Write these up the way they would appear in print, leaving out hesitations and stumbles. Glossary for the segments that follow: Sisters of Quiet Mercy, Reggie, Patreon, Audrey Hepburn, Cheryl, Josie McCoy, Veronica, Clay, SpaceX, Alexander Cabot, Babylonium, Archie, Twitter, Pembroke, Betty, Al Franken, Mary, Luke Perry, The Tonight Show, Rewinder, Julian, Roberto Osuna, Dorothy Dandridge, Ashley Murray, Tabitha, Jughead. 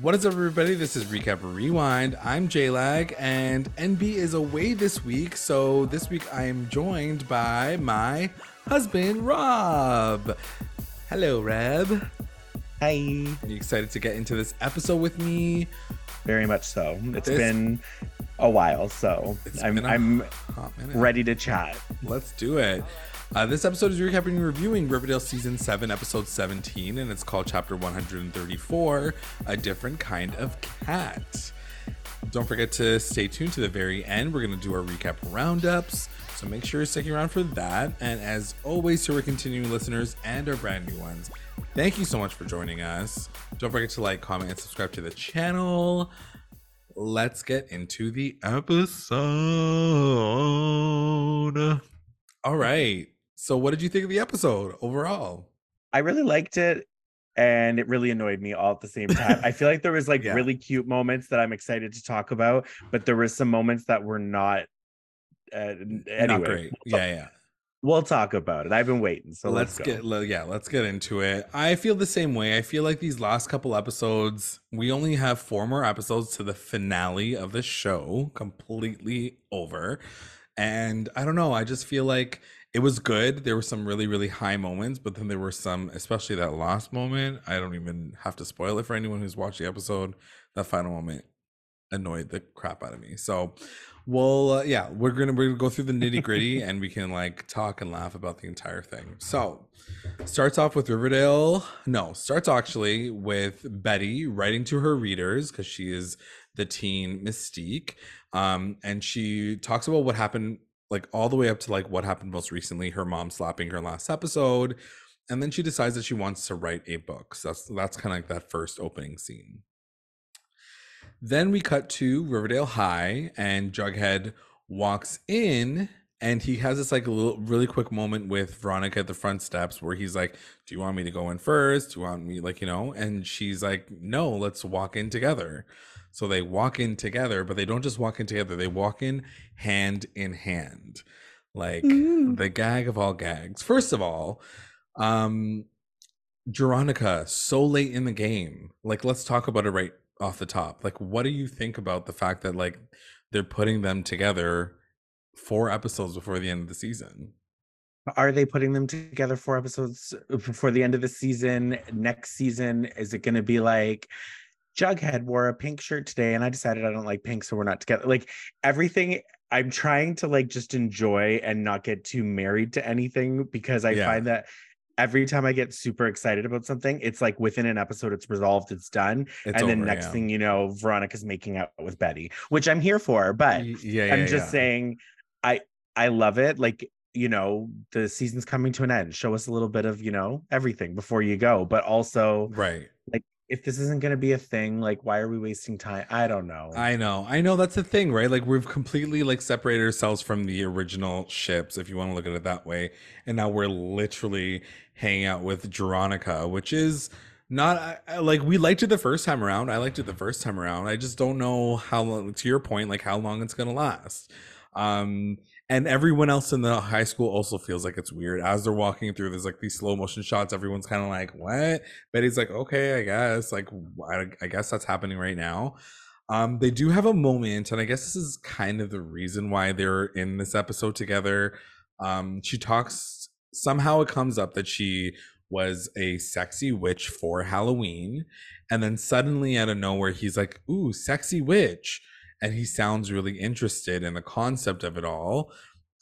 What is up, everybody? This is Recap Rewind. I'm J-Lag, and NB is away this week, so this week I am joined by my husband, Rob. Hello, Reb. Hi. Are you excited to get into this episode with me? Very much so. It's been a while, so I'm ready to chat. Let's do it. This episode is recapping and reviewing Riverdale Season 7, Episode 17, and it's called Chapter 134, A Different Kind of Cat. Don't forget to stay tuned to the very end. We're going to do our recap roundups, so make sure you're sticking around for that. And as always, to our continuing listeners and our brand new ones, thank you so much for joining us. Don't forget to like, comment, and subscribe to the channel. Let's get into the episode. All right. So what did you think of the episode overall? I really liked it, and it really annoyed me all at the same time. I feel like there was really cute moments that I'm excited to talk about, but there were some moments that were not. Anyway, not great. We'll talk about it. I've been waiting, so let's get into it. I feel the same way. I feel like these last couple episodes, we only have 4 more episodes to the finale of the show, completely over, and I don't know. I just feel like. It was good. There were some really, really high moments, but then there were some, especially that last moment. I don't even have to spoil it for anyone who's watched the episode. That final moment annoyed the crap out of me. So we'll, we're gonna go through the nitty gritty and we can talk and laugh about the entire thing. So starts actually with Betty writing to her readers because she is the teen Mystique. And she talks about what happened all the way up to what happened most recently, her mom slapping her last episode. And then she decides that she wants to write a book. So that's kind of that first opening scene. Then we cut to Riverdale High, and Jughead walks in, and he has this really quick moment with Veronica at the front steps where he's like, do you want me to go in first? Do you want me and she's like, no, let's walk in together. So they walk in together, but they don't just walk in together. They walk in hand in hand, the gag of all gags. First of all, Veronica, so late in the game. Let's talk about it right off the top. What do you think about the fact that they're putting them together 4 episodes before the end of the season? Are they putting them together 4 episodes before the end of the season? Next season, is it going to be Jughead wore a pink shirt today and I decided I don't like pink, so we're not together. Everything I'm trying to just enjoy and not get too married to anything, because I find that every time I get super excited about something, it's within an episode it's resolved, it's done, then next thing you know, Veronica's making out with Betty, which I'm here for, but saying I love it. The season's coming to an end, show us a little bit of everything before you go, but also if this isn't going to be a thing, why are we wasting time? I don't know. I know that's the thing, right? We've completely separated ourselves from the original ships, if you want to look at it that way. And now we're literally hanging out with Veronica, which is not we liked it the first time around. I liked it the first time around. I just don't know how long, to your point, how long it's going to last. And everyone else in the high school also feels it's weird. As they're walking through, there's these slow motion shots. Everyone's kind of what? Betty's okay, I guess. I guess that's happening right now. They do have a moment, and I guess this is kind of the reason why they're in this episode together. She talks, somehow it comes up that she was a sexy witch for Halloween. And then suddenly out of nowhere, he's ooh, sexy witch. And he sounds really interested in the concept of it all.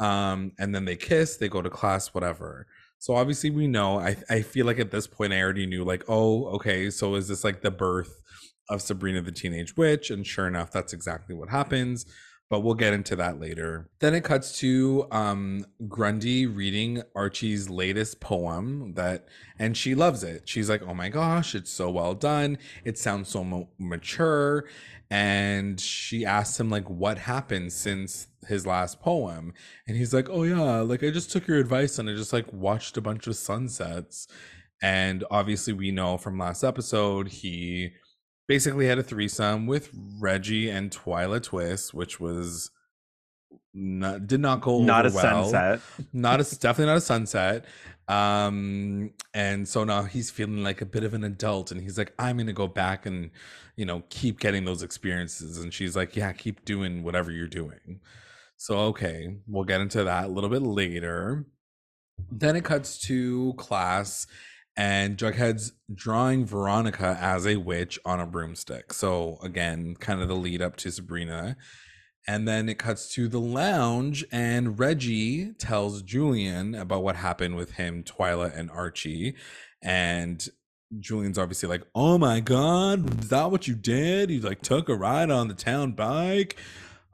And then they kiss, they go to class, whatever. So obviously we know, I feel at this point I already knew oh, okay, so is this the birth of Sabrina the Teenage Witch? And sure enough, that's exactly what happens. But we'll get into that later. Then it cuts to Grundy reading Archie's latest poem, and she loves it. She's oh my gosh, it's so well done. It sounds so mature. And she asks him what happened since his last poem. And he's oh yeah, I just took your advice and I just watched a bunch of sunsets. And obviously we know from last episode, he basically had a threesome with Reggie and Twyla Twist, which was did not go over well. Not a sunset. Definitely not a sunset. And so now he's feeling like a bit of an adult, and he's like, I'm gonna go back and, you know, keep getting those experiences. And she's like, yeah, keep doing whatever you're doing. So okay, we'll get into that a little bit later. Then it cuts to class, and Jughead's drawing Veronica as a witch on a broomstick. So again, kind of the lead up to Sabrina. And then it cuts to the lounge, and Reggie tells Julian about what happened with him, Twyla, and Archie. And Julian's obviously like, oh my God, is that what you did? You like took a ride on the town bike.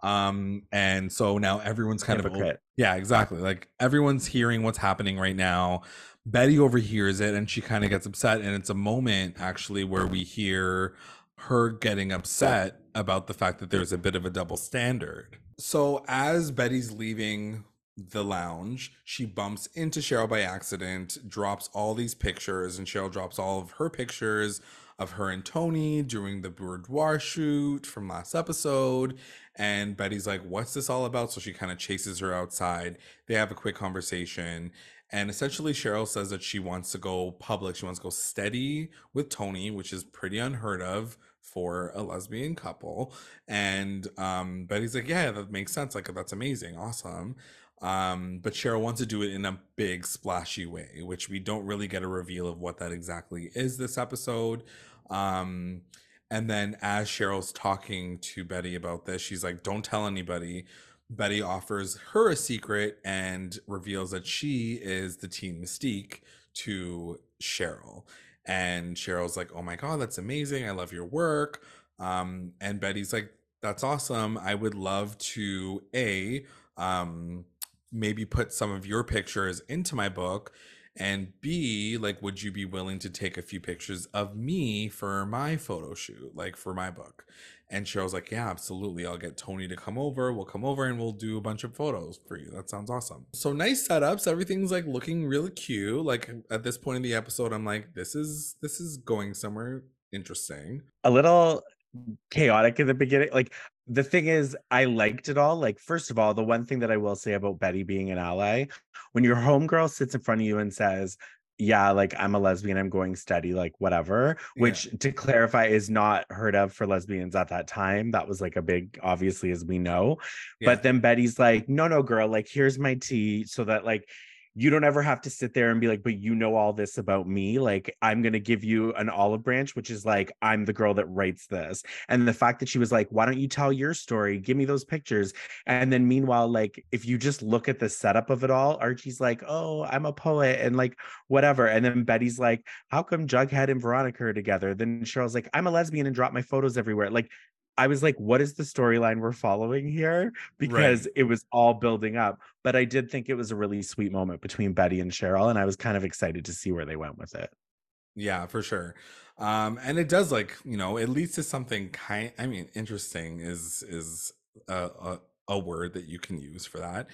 And so now everyone's kind of, yeah, exactly. Like everyone's hearing what's happening right now. Betty overhears it and she kind of gets upset. And it's a moment actually where we hear her getting upset about the fact that there's a bit of a double standard. So as Betty's leaving the lounge, she bumps into Cheryl by accident, drops all these pictures, and Cheryl drops all of her pictures of her and Tony during the boudoir shoot from last episode. And Betty's like, what's this all about? So she kind of chases her outside. They have a quick conversation. And essentially Cheryl says that she wants to go public. She wants to go steady with Tony, which is pretty unheard of for a lesbian couple. And Betty's like, yeah, that makes sense. Like, that's amazing. Awesome. But Cheryl wants to do it in a big splashy way, which we don't really get a reveal of what that exactly is this episode. And then as Cheryl's talking to Betty about this, she's like, don't tell anybody. Betty offers her a secret and reveals that she is the Teen Mystique to Cheryl. And Cheryl's like, oh my God, that's amazing. I love your work. And Betty's like, that's awesome. I would love to, maybe put some of your pictures into my book, and B, like, would you be willing to take a few pictures of me for my photo shoot, like for my book? And Cheryl's like, yeah, absolutely. I'll get Tony to come over. We'll come over and we'll do a bunch of photos for you. That sounds awesome. So nice setups. Everything's like looking really cute. Like at this point in the episode, I'm like, this is going somewhere interesting. A little chaotic in the beginning. Like the thing is, I liked it all. Like, first of all, the one thing that I will say about Betty being an ally, when your homegirl sits in front of you and says, yeah, like I'm a lesbian, I'm going steady, like whatever, which to clarify is not heard of for lesbians at that time. That was like a big, obviously, as we know. Yeah. But then Betty's like, no, girl, like here's my tea, so that like you don't ever have to sit there and be like, but you know all this about me. Like, I'm going to give you an olive branch, which is like, I'm the girl that writes this. And the fact that she was like, why don't you tell your story? Give me those pictures. And then meanwhile, like, if you just look at the setup of it all, Archie's like, oh, I'm a poet and like, whatever. And then Betty's like, how come Jughead and Veronica are together? Then Cheryl's like, I'm a lesbian and drop my photos everywhere. Like, I was like, what is the storyline we're following here? Because It was all building up. But I did think it was a really sweet moment between Betty and Cheryl, and I was kind of excited to see where they went with it. Yeah, for sure. And it does, like, you know, it leads to something kind, I mean, interesting is a word that you can use for that.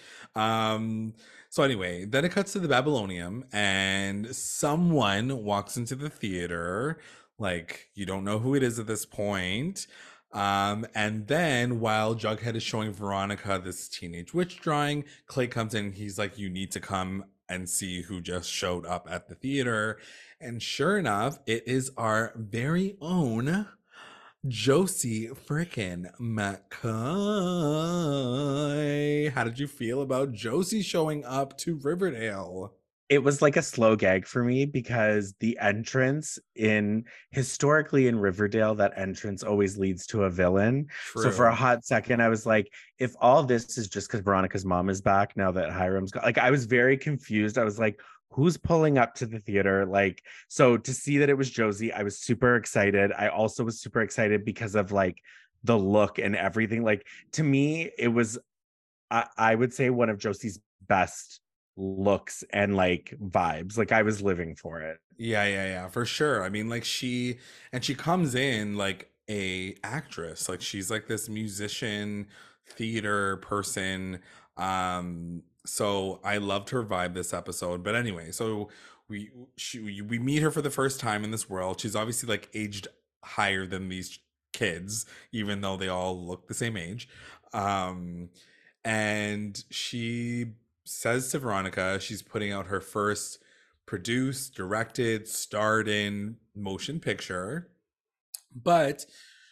So anyway, then it cuts to the Babylonium, and someone walks into the theater. Like, you don't know who it is at this point. And then while Jughead is showing Veronica this teenage witch drawing, Clay comes in and he's like, you need to come and see who just showed up at the theater. And sure enough, it is our very own Josie freaking McCoy. How did you feel about Josie showing up to Riverdale? It was like a slow gag for me, because the entrance historically in Riverdale, that entrance always leads to a villain. True. So for a hot second, I was like, if all this is just because Veronica's mom is back now that Hiram's gone, like I was very confused. I was like, who's pulling up to the theater? Like, so to see that it was Josie, I was super excited. I also was super excited because of like the look and everything. Like to me, it was, I would say one of Josie's best looks and like vibes. Like I was living for it. Yeah, for sure. I mean, like she comes in like a actress, like she's like this musician, theater person. So I loved her vibe this episode. But anyway, so we meet her for the first time in this world. She's obviously like aged higher than these kids, even though they all look the same age. And she says to Veronica, she's putting out her first produced, directed, starred in motion picture, but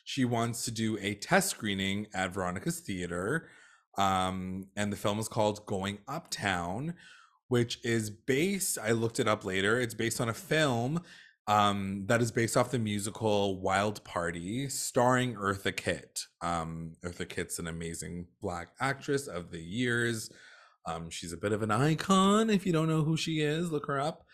she wants to do a test screening at Veronica's theater. And the film is called Going Uptown, which is based, I looked it up later, it's based on a film that is based off the musical Wild Party, starring Eartha Kitt. Eartha Kitt's an amazing Black actress of the years. She's a bit of an icon. If you don't know who she is, look her up.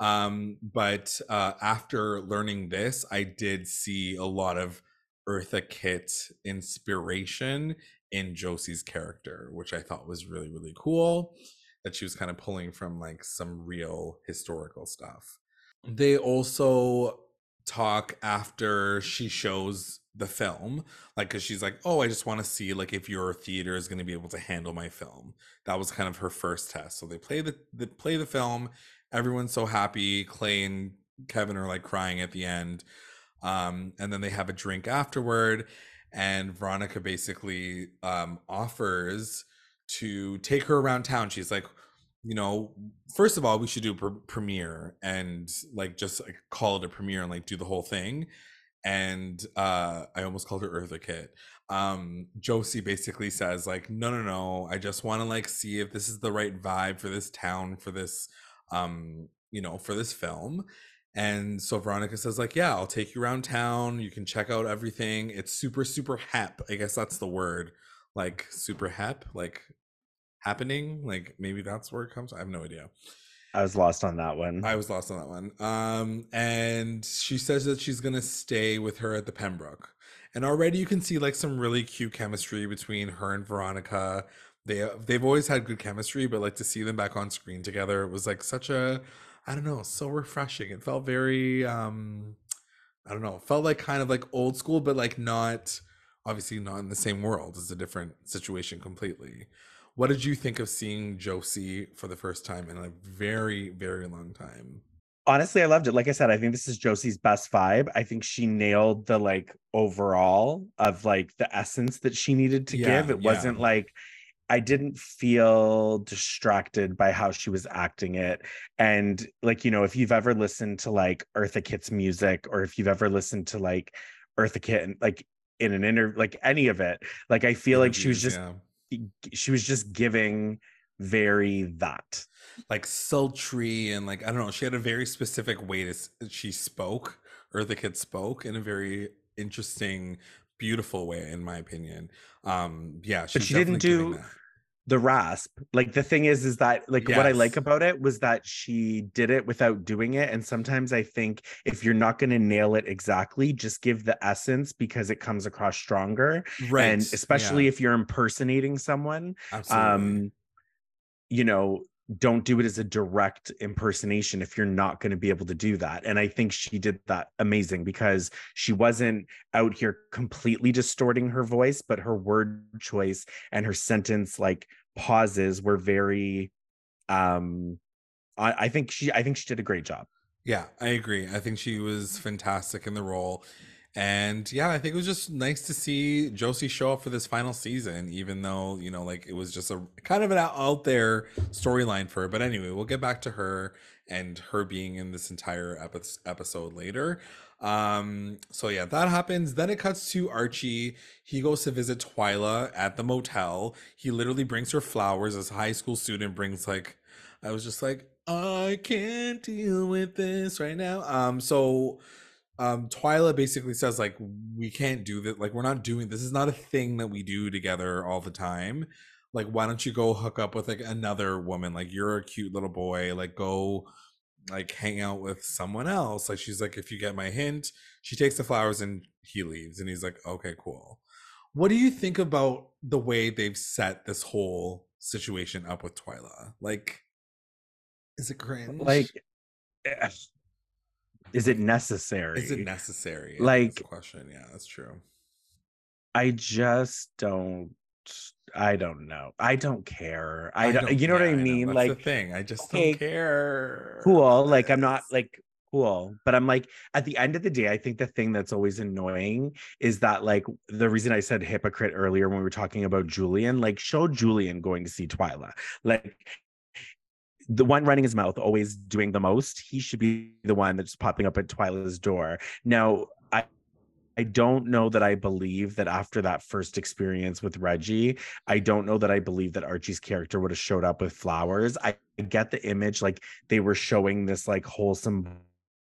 But after learning this, I did see a lot of Eartha Kitt inspiration in Josie's character, which I thought was really, really cool, that she was kind of pulling from like some real historical stuff. They also talk after she shows the film, like, because she's like, oh, I just want to see like if your theater is going to be able to handle my film. That was kind of her first test. So they play the film. Everyone's so happy. Clay and Kevin are like crying at the end. And then they have a drink afterward. And Veronica basically offers to take her around town. She's like, you know, first of all, we should do a premiere and like just like call it a premiere and like do the whole thing. And I almost called her Eartha Kitt. Josie basically says like, no, I just want to like see if this is the right vibe for this town, for this you know, for this film. And so Veronica says like, yeah, I'll take you around town, you can check out everything. It's super, super hep, I guess that's the word, like super hep, like happening, like maybe that's where it comes. I have no idea. I was lost on that one. And she says that she's gonna stay with her at the Pembroke, and already you can see like some really cute chemistry between her and Veronica. They've always had good chemistry, but like to see them back on screen together, it was like such a, I don't know, so refreshing. It felt very I don't know, it felt like kind of like old school, but like not, obviously not in the same world, it's a different situation completely. What did you think of seeing Josie for the first time in a very, very long time? Honestly, I loved it. Like I said, I think this is Josie's best vibe. I think she nailed the like overall of like the essence that she needed to give. It wasn't like, I didn't feel distracted by how she was acting it. And like, you know, if you've ever listened to like Eartha Kitt's music, or if you've ever listened to like Eartha Kitt and like in an interview, like any of it, like I feel like she was just... Yeah. She was just giving very that like sultry and like, I don't know, she had a very specific way that she spoke, or the kid spoke in a very interesting, beautiful way, in my opinion. But she didn't do the rasp. Like the thing is that like, yes, what I like about it was that she did it without doing it. And sometimes I think if you're not going to nail it exactly, just give the essence, because it comes across stronger, right? And especially if you're impersonating someone. Absolutely. You know, don't do it as a direct impersonation if you're not going to be able to do that. And I think she did that amazing, because she wasn't out here completely distorting her voice, but her word choice and her sentence like pauses were very I think she did a great job. Yeah, I agree. I think she was fantastic in the role. And yeah, I think it was just nice to see Josie show up for this final season, even though, you know, like it was just a kind of an out there storyline for her. But anyway, we'll get back to her and her being in this entire episode later. So yeah, that happens. Then it cuts to Archie. He goes to visit Twyla at the motel. He literally brings her flowers, as a high school student brings like, I was just like, I can't deal with this right now. Twyla basically says like, we can't do that, like we're not doing this, is not a thing that we do together all the time, like why don't you go hook up with like another woman, like you're a cute little boy, like go like hang out with someone else. Like she's like, if you get my hint. She takes the flowers and he leaves, and he's like, okay, cool. What do you think about the way they've set this whole situation up with Twyla? Like, is it cringe? Like, is it necessary? Is it necessary? Like, that's a question. Yeah, that's true. I don't know. I don't care. I don't, you know what I mean? That's like the thing. I just don't care. Cool. Like, I'm not like, cool. But I'm like, at the end of the day, I think the thing that's always annoying is that, like, the reason I said hypocrite earlier when we were talking about Julian, like, show Julian going to see Twyla. Like, the one running his mouth, always doing the most, he should be the one that's popping up at Twyla's door. Now, I don't know that I believe that after that first experience with Reggie, I don't know that I believe that Archie's character would have showed up with flowers. I get the image, like, they were showing this, like, wholesome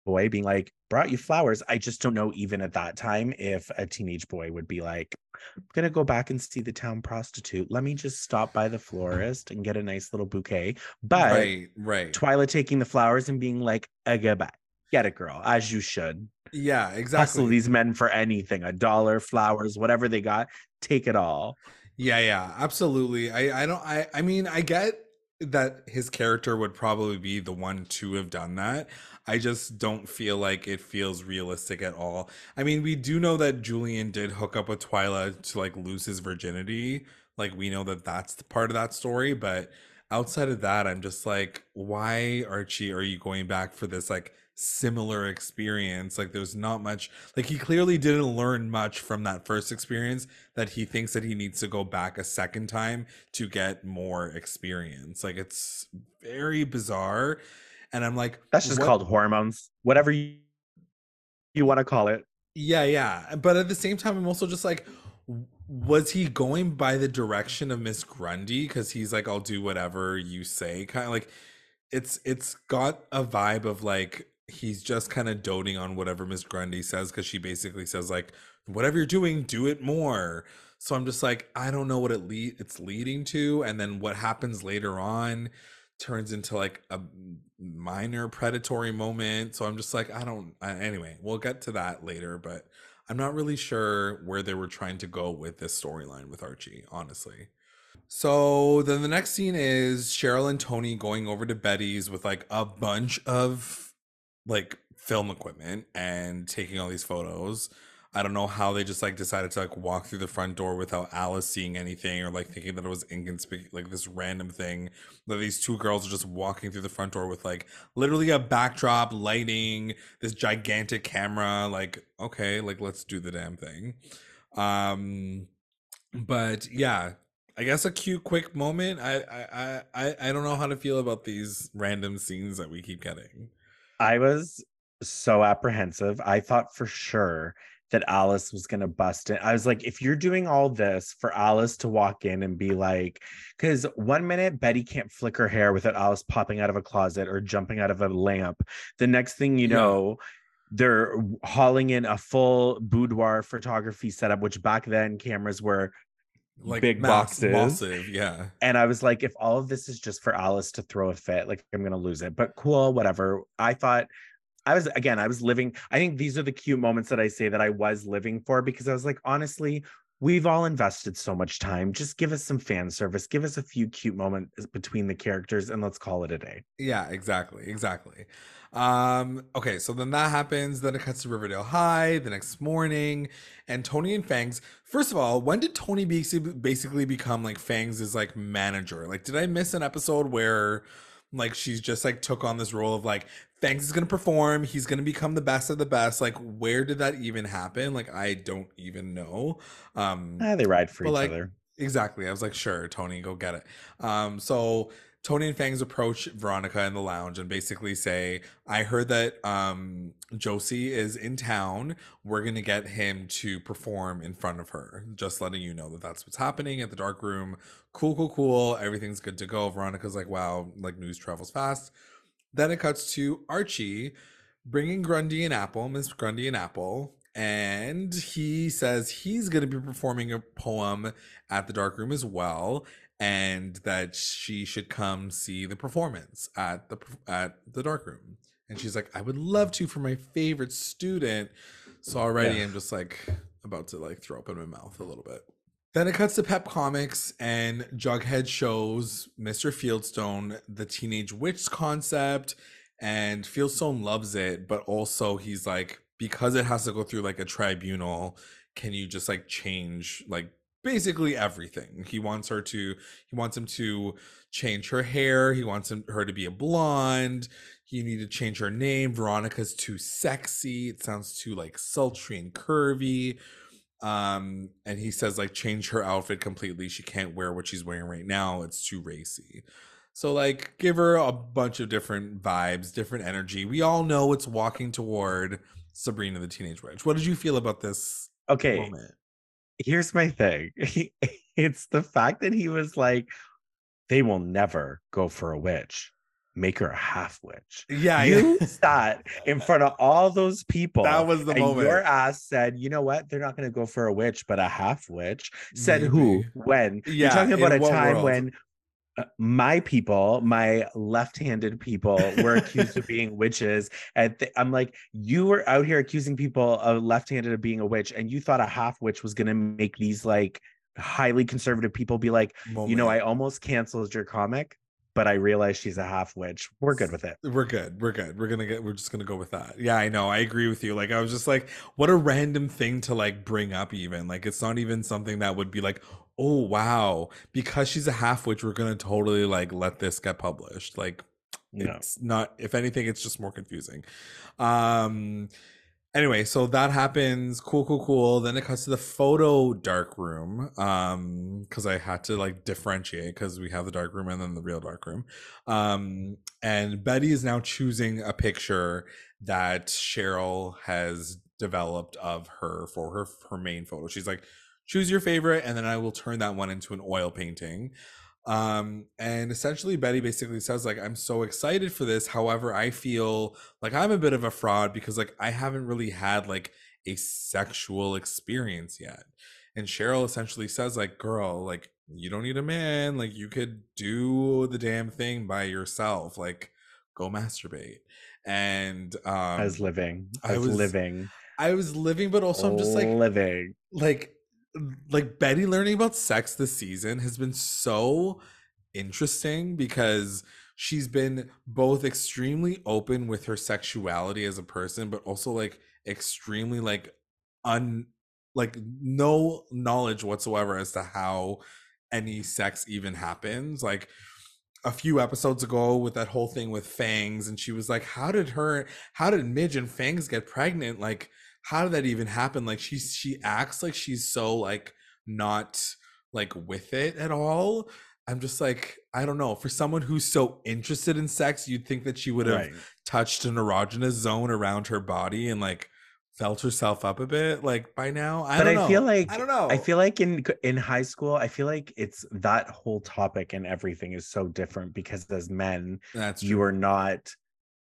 boy being like, brought you flowers. I just don't know, even at that time, if a teenage boy would be like, I'm gonna go back and see the town prostitute, let me just stop by the florist and get a nice little bouquet. But right, Twyla taking the flowers and being like, get it, girl, as you should. Yeah, exactly. Hustle these men for anything, $1, flowers, whatever they got, take it all. Yeah, absolutely. I mean I get that his character would probably be the one to have done that. I just don't feel like it feels realistic at all. I mean, we do know that Julian did hook up with Twyla to, like, lose his virginity. Like, we know that that's the part of that story. But outside of that, I'm just like, why, Archie, are you going back for this, like, similar experience? Like, there's not much, like, he clearly didn't learn much from that first experience that he thinks that he needs to go back a second time to get more experience. Like, it's very bizarre. And I'm like, that's just called hormones, whatever you want to call it. Yeah. But at the same time, I'm also just like, was he going by the direction of Miss Grundy? Because he's like, I'll do whatever you say, kind of like, it's got a vibe of like, he's just kind of doting on whatever Miss Grundy says, because she basically says, like, whatever you're doing, do it more. So I'm just like, I don't know what it's leading to. And then what happens later on turns into like a minor predatory moment. So I'm just like, anyway, we'll get to that later, but I'm not really sure where they were trying to go with this storyline with Archie, honestly. So then the next scene is Cheryl and Tony going over to Betty's with like a bunch of like film equipment and taking all these photos. I don't know how they just like decided to like walk through the front door without Alice seeing anything or like thinking that it was inconspicuous, like this random thing that these two girls are just walking through the front door with like literally a backdrop, lighting, this gigantic camera. Like, okay, like let's do the damn thing. But yeah, I guess a cute, quick moment. I don't know how to feel about these random scenes that we keep getting. I was so apprehensive. I thought for sure that Alice was going to bust it. I was like, if you're doing all this for Alice to walk in and be like, because one minute Betty can't flick her hair without Alice popping out of a closet or jumping out of a lamp. The next thing you know, they're hauling in a full boudoir photography setup, which back then cameras were like big boxes. Massive, yeah. And I was like, if all of this is just for Alice to throw a fit, like I'm going to lose it. But cool, whatever. I think these are the cute moments that I say that I was living for, because I was like, honestly, we've all invested so much time. Just give us some fan service. Give us a few cute moments between the characters and let's call it a day. Yeah, exactly. Okay, so then that happens. Then it cuts to Riverdale High the next morning. And Tony and Fangs, first of all, when did Tony basically become like Fangs' like manager? Like, did I miss an episode where like she's just like took on this role of like, Fangs is going to perform, he's going to become the best of the best? Like, where did that even happen? Like, I don't even know. They ride for each other. Exactly. I was like, sure, Tony, go get it. So Tony and Fangs approach Veronica in the lounge and basically say, I heard that Josie is in town. We're going to get him to perform in front of her. Just letting you know that that's what's happening at the Dark Room. Cool. Everything's good to go. Veronica's like, wow, like news travels fast. Then it cuts to Archie bringing Miss Grundy and Apple, and he says he's going to be performing a poem at the Dark Room as well, and that she should come see the performance at the Dark Room. And she's like, I would love to, for my favorite student. So already I'm just like about to like throw up in my mouth a little bit. Then it cuts to Pep Comics, and Jughead shows Mr. Fieldstone the Teenage Witch concept, and Fieldstone loves it, but also he's like, because it has to go through like a tribunal, can you just like change like basically everything? He wants him to change her hair, he wants her to be a blonde, You need to change her name. Veronica's too sexy. It sounds too like sultry and curvy. And he says like change her outfit completely. She can't wear what she's wearing right now. It's too racy. So like give her a bunch of different vibes, different energy. We all know it's walking toward Sabrina the Teenage Witch. What did you feel about this moment? Here's my thing. It's the fact that he was like, they will never go for a witch. Make her a half witch. Yeah. You sat in front of all those people. That was the moment. Your ass said, you know what? They're not going to go for a witch, but a half witch. Said maybe. Who? When? Yeah, you're talking about a time world? When my people, my left-handed people, were accused of being witches. And I'm like, you were out here accusing people of left-handed of being a witch, and you thought a half witch was going to make these like highly conservative people be like, you know, I almost canceled your comic, but I realize she's a half witch. We're good with it. We're good. We're good. We're just gonna go with that. Yeah, I know. I agree with you. Like, I was just like, what a random thing to like bring up even. Like, it's not even something that would be like, oh wow, because she's a half witch, we're gonna totally like let this get published. Like, it's not, if anything, it's just more confusing. Anyway, so that happens. Cool. Then it cuts to the photo dark room. Because I had to like differentiate, because we have the dark room and then the real dark room. And Betty is now choosing a picture that Cheryl has developed of her for her main photo. She's like, choose your favorite, and then I will turn that one into an oil painting. And essentially Betty basically says like, I'm so excited for this, however I feel like I'm a bit of a fraud because like I haven't really had like a sexual experience yet. And Cheryl essentially says like, girl, like you don't need a man, like you could do the damn thing by yourself, like go masturbate. And I was living, but also I'm just like living. Like Betty learning about sex this season has been so interesting because she's been both extremely open with her sexuality as a person, but also like extremely like no knowledge whatsoever as to how any sex even happens. Like a few episodes ago with that whole thing with Fangs, and she was like, how did Midge and Fangs get pregnant? Like, how did that even happen? Like she acts like she's so like not like with it at all. I'm just like, I don't know. For someone who's so interested in sex, you'd think that she would have touched an erogenous zone around her body and like felt herself up a bit like by now. I don't know. I feel like in high school, I feel like it's that whole topic and everything is so different because as men, you are not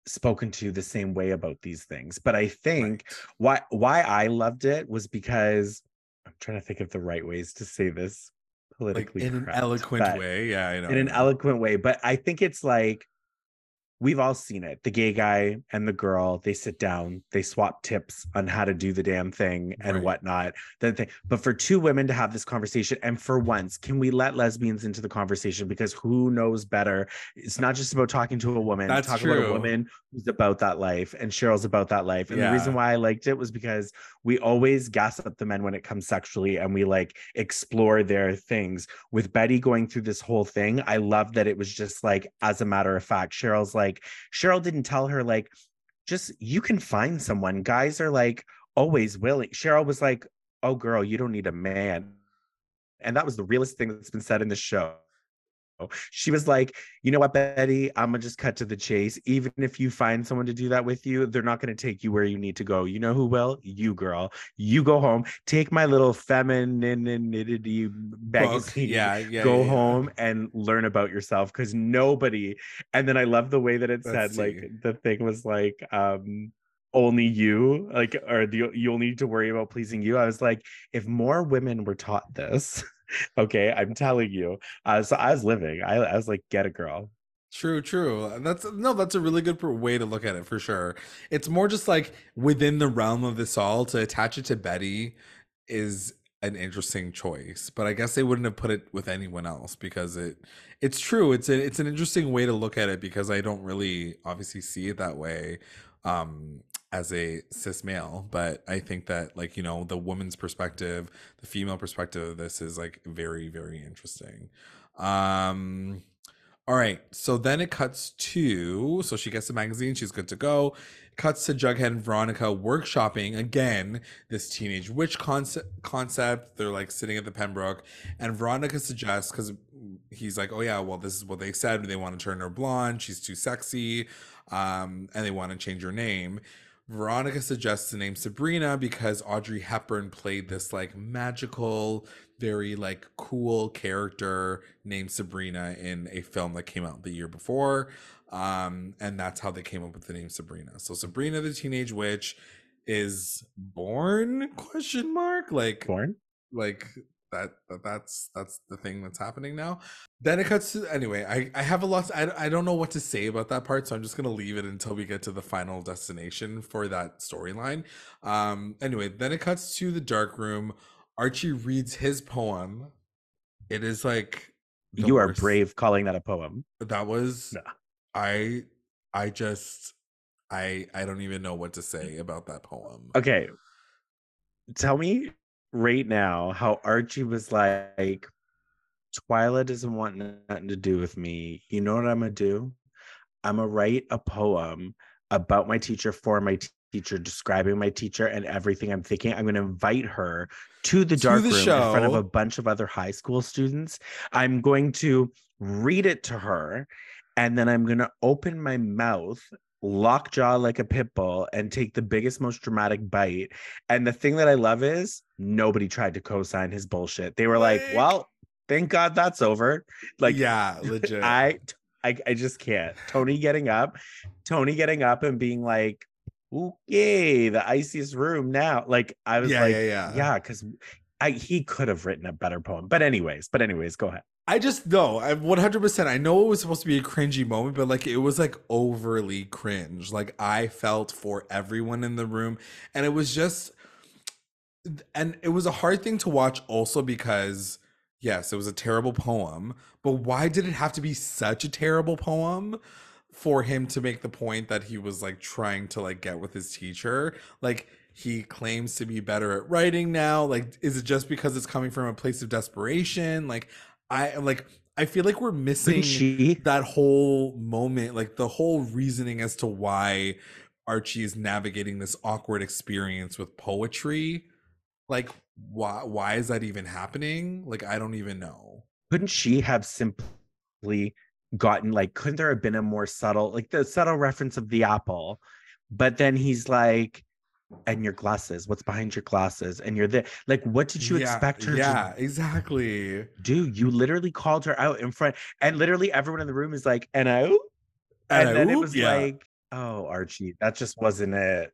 spoken to the same way about these things. But I think why I loved it was because I'm trying to think of the right ways to say this politically like in an eloquent way. Yeah, I know. In an eloquent way. But I think it's like, we've all seen it. The gay guy and the girl, they sit down, they swap tips on how to do the damn thing and whatnot. But for two women to have this conversation, and for once, can we let lesbians into the conversation? Because who knows better? It's not just about talking to a woman. That's true. About a woman who's about that life, and Cheryl's about that life. And the reason why I liked it was because we always gaslight the men when it comes sexually, and we like explore their things. With Betty going through this whole thing, I love that it was just like, as a matter of fact, Cheryl's like, Cheryl didn't tell her like, just, you can find someone, guys are like always willing. Cheryl was like, oh girl, you don't need a man. And that was the realest thing that's been said in the show. She was like, you know what, Betty, I'm gonna just cut to the chase. Even if you find someone to do that with you, they're not gonna take you where you need to go. You know who will? You, girl. You go home, take my little femininity magazine, home and learn about yourself, because nobody. And then I love the way that it said, like, the thing was like, only you, like, or you only need to worry about pleasing you. I was like, if more women were taught this. Okay, I'm telling you. So I was living. I was like, get a girl. True. That's a really good way to look at it for sure. It's more just like within the realm of this all, to attach it to Betty is an interesting choice, but I guess they wouldn't have put it with anyone else because it's true. It's an interesting way to look at it because I don't really obviously see it that way as a cis male, but I think that, like, you know, the woman's perspective, the female perspective of this is like very, very interesting. All right. So then it cuts to, so she gets the magazine. She's good to go. Cuts to Jughead and Veronica workshopping again, this teenage witch concept. They're like sitting at the Pembroke, and Veronica suggests, because he's like, oh yeah, well, this is what they said. They want to turn her blonde. She's too sexy. And they want to change her name. Veronica suggests the name Sabrina because Audrey Hepburn played this like magical, very like cool character named Sabrina in a film that came out the year before. And that's how they came up with the name Sabrina. So Sabrina the Teenage Witch is born, question mark, like born, like that's the thing that's happening now. Then it cuts to, anyway, I have a lot, I don't know what to say about that part, so I'm just gonna leave it until we get to the final destination for that storyline. Anyway, then it cuts to the dark room. Archie reads his poem. It is like, you are brave calling that a poem. That was nah. I don't even know what to say about that poem. Okay, tell me right now how Archie was like, Twyla doesn't want nothing to do with me. You know what I'm gonna do? I'm gonna write a poem about my teacher, for my teacher, describing my teacher and everything I'm thinking. I'm gonna invite her to the dark room in front of a bunch of other high school students. I'm going to read it to her, and then I'm gonna open my mouth, lockjaw like a pit bull, and take the biggest, most dramatic bite. And the thing that I love is nobody tried to co-sign his bullshit. They were like, well, thank God that's over. Like, yeah, legit. I just can't. Tony getting up and being like, okay, the iciest room now. Like, I was because he could have written a better poem. But anyways, go ahead. I just know, I'm 100%. I know it was supposed to be a cringy moment, but like it was like overly cringe. Like I felt for everyone in the room, and it was just, and it was a hard thing to watch also because yes, it was a terrible poem, but why did it have to be such a terrible poem for him to make the point that he was like trying to like get with his teacher? Like, he claims to be better at writing now. Like, is it just because it's coming from a place of desperation? Like, I feel like we're missing that whole moment, like the whole reasoning as to why Archie is navigating this awkward experience with poetry. Like, why is that even happening? Like, I don't even know. Couldn't she have simply gotten, like, couldn't there have been a more subtle, like the subtle reference of the apple? But then he's like, and your glasses, what's behind your glasses, and you're there, like, what did you expect her to exactly do? You literally called her out in front, and literally everyone in the room is like, and then it was like, oh, Archie, that just wasn't it.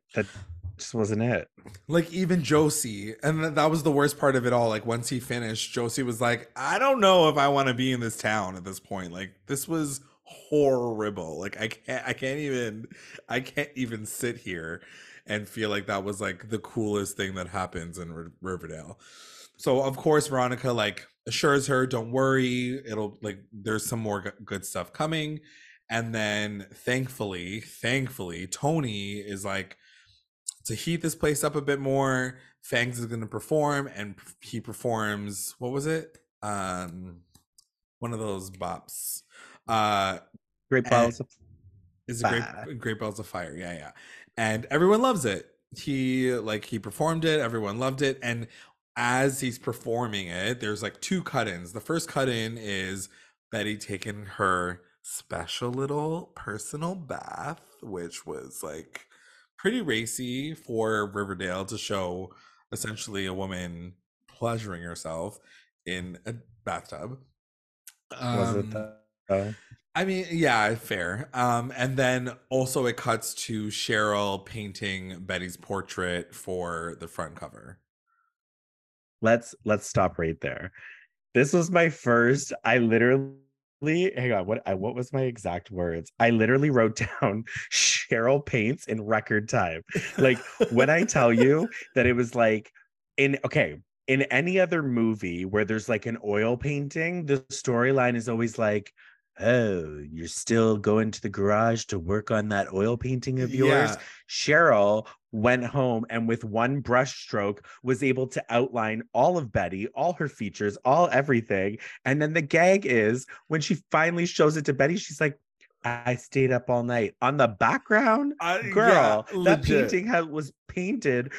Like, even Josie, and that was the worst part of it all, like once he finished, Josie was like, I don't know if I want to be in this town at this point. Like, this was horrible. Like, I can't even sit here and feel like that was like the coolest thing that happens in Riverdale. So of course Veronica like assures her, don't worry, it'll, like, there's some more good stuff coming. And then thankfully Tony is like, to heat this place up a bit more, Fangs is going to perform, and he performs, what was it, one of those bops, Great Balls of Fire, yeah. And everyone loves it. He performed it, everyone loved it. And as he's performing it, there's like two cut-ins. The first cut-in is Betty taking her special little personal bath, which was like pretty racy for Riverdale to show essentially a woman pleasuring herself in a bathtub. Was it that? I mean, yeah, fair. And then also it cuts to Cheryl painting Betty's portrait for the front cover. Let's stop right there. This was my first. I literally, hang on. What was my exact words? I literally wrote down Cheryl paints in record time. Like, when I tell you that it was like in any other movie where there's like an oil painting, the storyline is always like, oh, you're still going to the garage to work on that oil painting of yours? Yeah. Cheryl went home and with one brushstroke was able to outline all of Betty, all her features, all everything. And then the gag is when she finally shows it to Betty, she's like, I stayed up all night on the background. Girl, yeah, that painting was painted.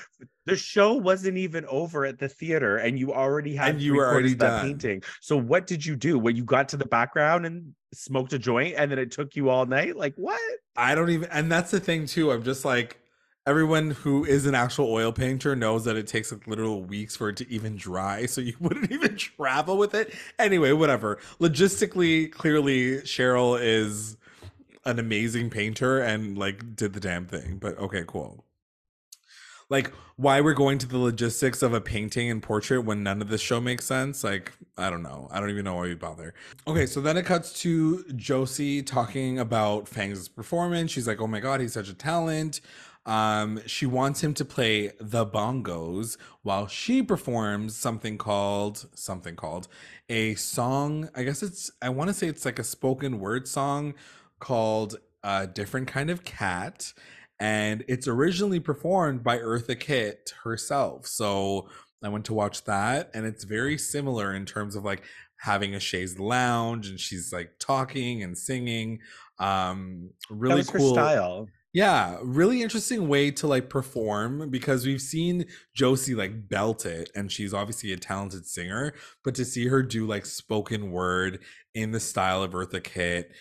The show wasn't even over at the theater and you already had that painting. So what did you do when you got to the background and smoked a joint and then it took you all night? Like what? I don't even. And that's the thing too. I'm just like, everyone who is an actual oil painter knows that it takes like literal weeks for it to even dry. So you wouldn't even travel with it. Anyway, whatever. Logistically, clearly Cheryl is an amazing painter and like did the damn thing, but okay, cool. Like why we're going to the logistics of a painting and portrait when none of this show makes sense. Like, I don't know. I don't even know why you bother. Okay. So then it cuts to Josie talking about Fangs' performance. She's like, oh my God, he's such a talent. She wants him to play the bongos while she performs something called a song. I guess I want to say it's like a spoken word song called A Different Kind of Cat. And it's originally performed by Eartha Kitt herself. So I went to watch that and it's very similar in terms of like having a chaise lounge and she's like talking and singing. Really that was cool. Her style. Yeah, really interesting way to like perform because we've seen Josie like belt it and she's obviously a talented singer, but to see her do like spoken word in the style of Eartha Kitt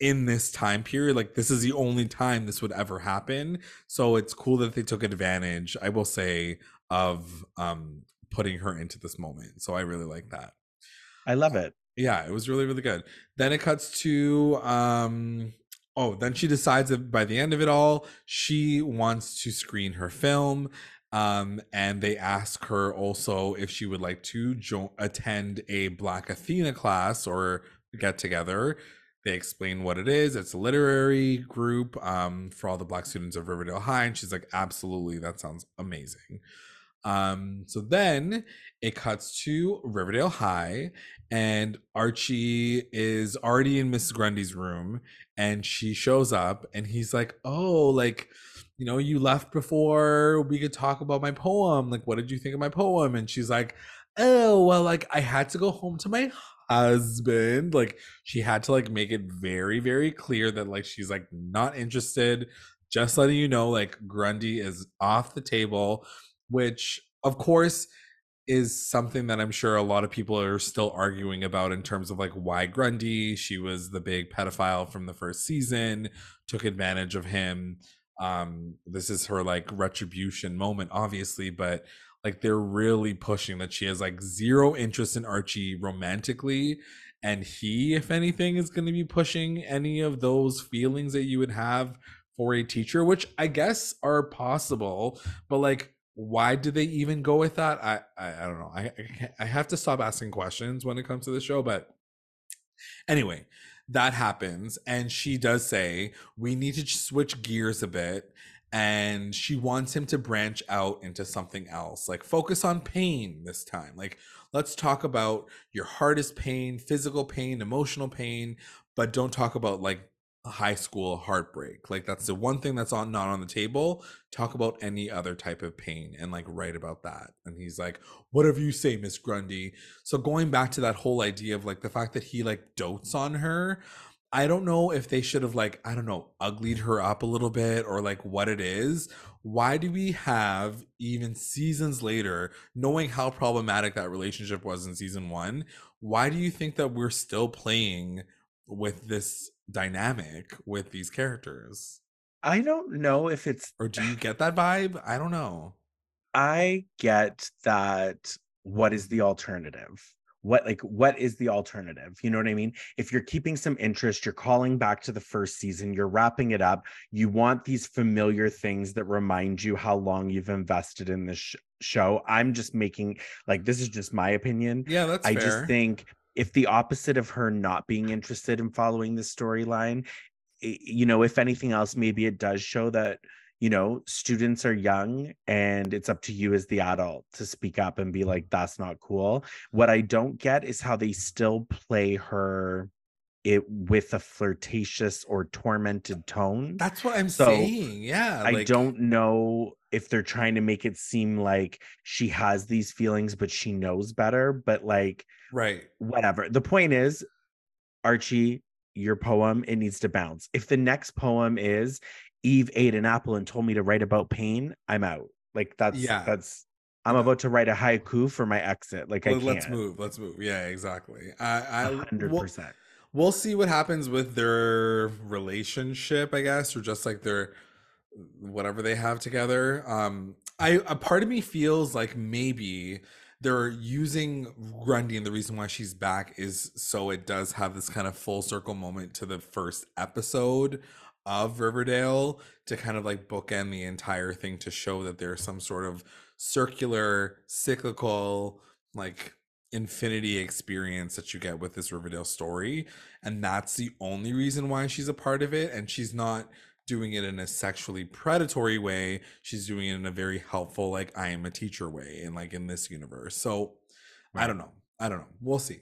in this time period, like this is the only time this would ever happen. So it's cool that they took advantage, I will say, of putting her into this moment. So I really like that. I love it. Yeah, it was really, really good. Then it cuts to... then she decides that by the end of it all, she wants to screen her film. And they ask her also if she would like to attend a Black Athena class or get together. They explain what it is. It's a literary group for all the Black students of Riverdale High. And she's like, absolutely. That sounds amazing. So then it cuts to Riverdale High and Archie is already in Miss Grundy's room and she shows up and he's like, oh, like, you know, you left before we could talk about my poem. Like, what did you think of my poem? And she's like, oh, well, like I had to go home to my husband. Like she had to like make it very, very clear that like, she's like not interested. Just letting you know, like Grundy is off the table. Which, of course, is something that I'm sure a lot of people are still arguing about in terms of like why Grundy, she was the big pedophile from the first season, took advantage of him. This is her like retribution moment, obviously, but like they're really pushing that she has like zero interest in Archie romantically. And he, if anything, is going to be pushing any of those feelings that you would have for a teacher, which I guess are possible, but like, why did they even go with that? I don't know. I have to stop asking questions when it comes to the show. But anyway, that happens. And she does say, we need to switch gears a bit. And she wants him to branch out into something else. Like focus on pain this time. Like let's talk about your hardest pain, physical pain, emotional pain. But don't talk about like high school heartbreak. Like that's the one thing that's not on the table. Talk about any other type of pain and like write about that. And he's like, whatever you say, Miss Grundy. So going back to that whole idea of like the fact that he like dotes on her, I don't know if they should have like, I don't know, uglied her up a little bit or like what it is. Why do we have, even seasons later, knowing how problematic that relationship was in season one, why do you think that we're still playing with this dynamic with these characters? I don't know if it's, or do you get that vibe? I don't know. I get that. What is the alternative? What is the alternative? You know what I mean? If you're keeping some interest, you're calling back to the first season, you're wrapping it up. You want these familiar things that remind you how long you've invested in this show. I'm just making, like, this is just my opinion. Yeah, that's fair. I just think if the opposite of her not being interested in following the storyline, you know, if anything else, maybe it does show that, you know, students are young and it's up to you as the adult to speak up and be like, that's not cool. What I don't get is how they still play her it with a flirtatious or tormented tone. That's what I'm saying. Yeah. I don't know if they're trying to make it seem like she has these feelings, but she knows better. But like, right. Whatever. The point is, Archie, your poem, it needs to bounce. If the next poem is Eve ate an apple and told me to write about pain, I'm out. Like I'm about to write a haiku for my exit. Like, I can't. Let's move. Yeah, exactly. 100%. We'll see what happens with their relationship, I guess, or just like their whatever they have together. A part of me feels like maybe they're using Grundy, and the reason why she's back is so it does have this kind of full circle moment to the first episode of Riverdale to kind of like bookend the entire thing to show that there's some sort of circular, cyclical, like infinity experience that you get with this Riverdale story, and that's the only reason why she's a part of it. And she's not doing it in a sexually predatory way, she's doing it in a very helpful, like, I am a teacher way, and like in this universe. So right. I don't know, we'll see.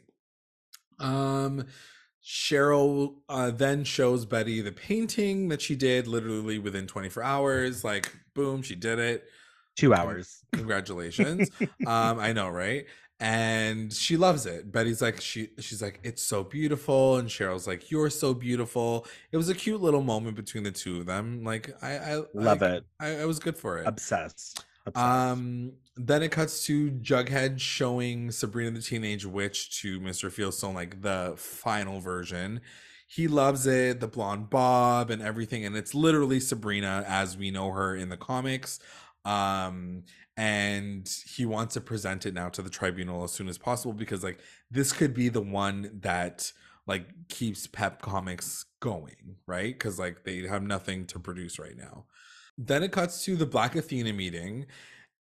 Cheryl then shows Betty the painting that she did literally within 24 hours. Like, boom, she did it. 2 hours. Congratulations. I know, right? And she loves it. Betty's like, she's like, it's so beautiful. And Cheryl's like, you're so beautiful. It was a cute little moment between the two of them. Like, I love it. I was good for it. Obsessed. Then it cuts to Jughead showing Sabrina the Teenage Witch to Mr. Fieldstone, like the final version. He loves it, the blonde bob and everything, and it's literally Sabrina as we know her in the comics. And he wants to present it now to the tribunal as soon as possible, because like this could be the one that like keeps Pep Comics going, right? Because like they have nothing to produce right now. Then it cuts to the Black Athena meeting,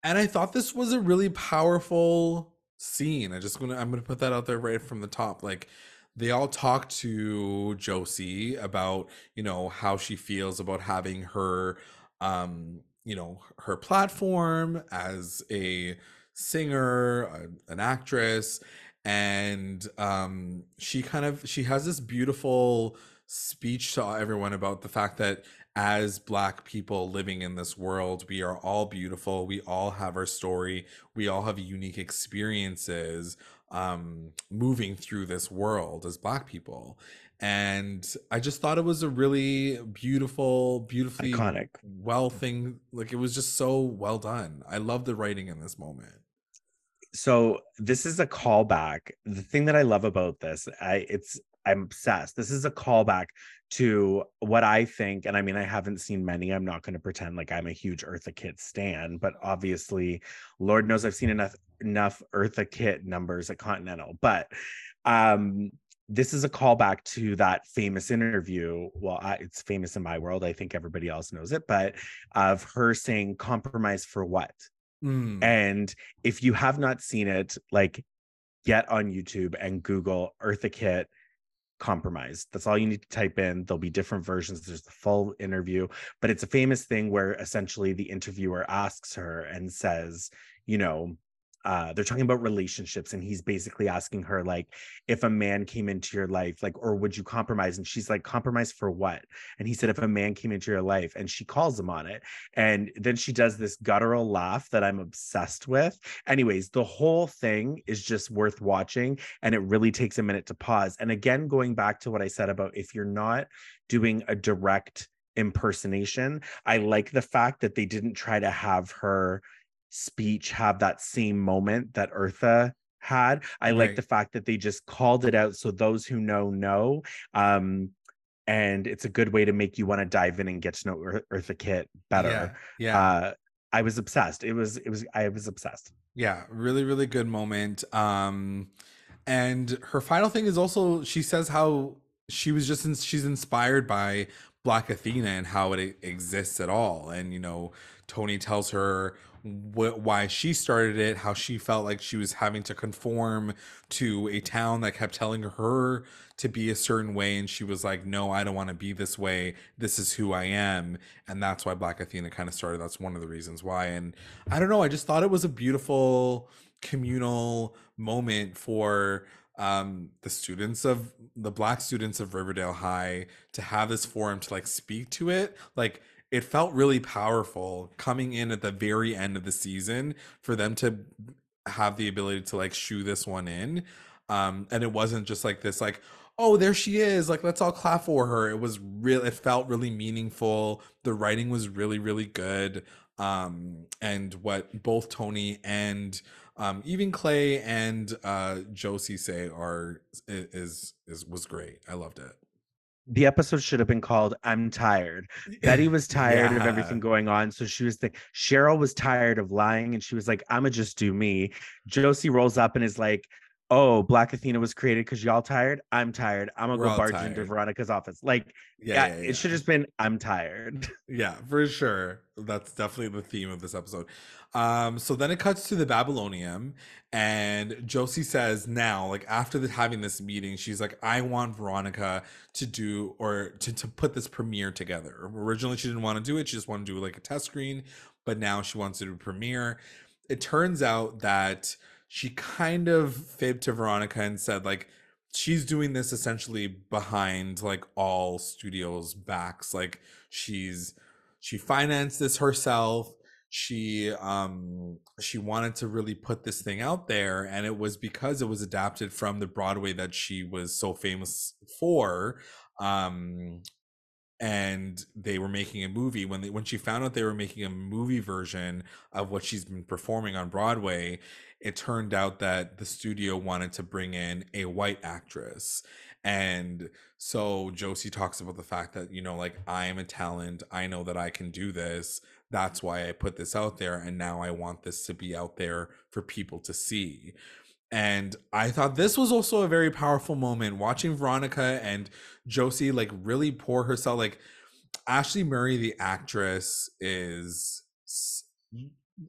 and I thought this was a really powerful scene. I'm gonna put that out there right from the top. Like, they all talk to Josie about, you know, how she feels about having her you know, her platform as a singer, an actress, and she has this beautiful speech to everyone about the fact that as Black people living in this world, we are all beautiful, we all have our story, we all have unique experiences moving through this world as Black people. And I just thought it was a really beautifully iconic thing. Like, it was just so well done. I love the writing in this moment. So this is a callback. The thing that I love about this, I'm obsessed. This is a callback to what I think, and I mean, I haven't seen many. I'm not going to pretend like I'm a huge Eartha Kitt stan, but obviously, Lord knows I've seen enough Eartha Kitt numbers at Continental. But this is a callback to that famous interview. Well, it's famous in my world. I think everybody else knows it, but of her saying, compromise for what? Mm. And if you have not seen it, like, get on YouTube and Google Eartha Kitt compromise. That's all you need to type in. There'll be different versions. There's the full interview, but it's a famous thing where essentially the interviewer asks her and says, you know, they're talking about relationships, and he's basically asking her, like, if a man came into your life, like, or would you compromise? And she's like, compromise for what? And he said, if a man came into your life, and she calls him on it. And then she does this guttural laugh that I'm obsessed with. Anyways, the whole thing is just worth watching, and it really takes a minute to pause. And again, going back to what I said about if you're not doing a direct impersonation, I like the fact that they didn't try to have her speech have that same moment that Eartha had. I like the fact that they just called it out, so those who know. And it's a good way to make you want to dive in and get to know Eartha Kitt better. I was obsessed. I was obsessed. Yeah, really, really good moment. And her final thing is also, she says how she was she's inspired by Black Athena and how it exists at all. And, you know, Tony tells her why she started it, how she felt like she was having to conform to a town that kept telling her to be a certain way, and she was like, no, I don't want to be this way, this is who I am. And that's why Black Athena kind of started. That's one of the reasons why. And I don't know, I just thought it was a beautiful communal moment for the students of the Black students of Riverdale High to have this forum to like speak to it. Like, it felt really powerful coming in at the very end of the season for them to have the ability to like shoo this one in. And it wasn't just like this, like, oh, there she is, like, let's all clap for her. It was real. It felt really meaningful. The writing was really, really good. And what both Tony and even Clay and Josie say was great. I loved it. The episode should have been called "I'm Tired." Betty was tired of everything going on, so she was like, Cheryl was tired of lying, and she was like, "I'ma just do me." Josie rolls up and is like, "Oh, Black Athena was created because y'all tired. I'm tired. I'm gonna go barge into Veronica's office." Like, yeah, it should have just been "I'm Tired." Yeah, for sure. That's definitely the theme of this episode. So then it cuts to the Babylonium, and Josie says now, like after having this meeting, she's like, "I want Veronica to do or to put this premiere together." Originally, she didn't want to do it; she just wanted to do like a test screen, but now she wants to do a premiere. It turns out that she kind of fibbed to Veronica and said like she's doing this essentially behind like all studios' backs. Like she financed this herself. She wanted to really put this thing out there, and it was because it was adapted from the Broadway that she was so famous for. And they were making a movie when she found out they were making a movie version of what she's been performing on Broadway. It turned out that the studio wanted to bring in a white actress, and so Josie talks about the fact that, you know, like, I am a talent, I know that I can do this, that's why I put this out there, and now I want this to be out there for people to see. And I thought this was also a very powerful moment, watching Veronica and Josie like really pour herself. Like, Ashley Murray, the actress, is,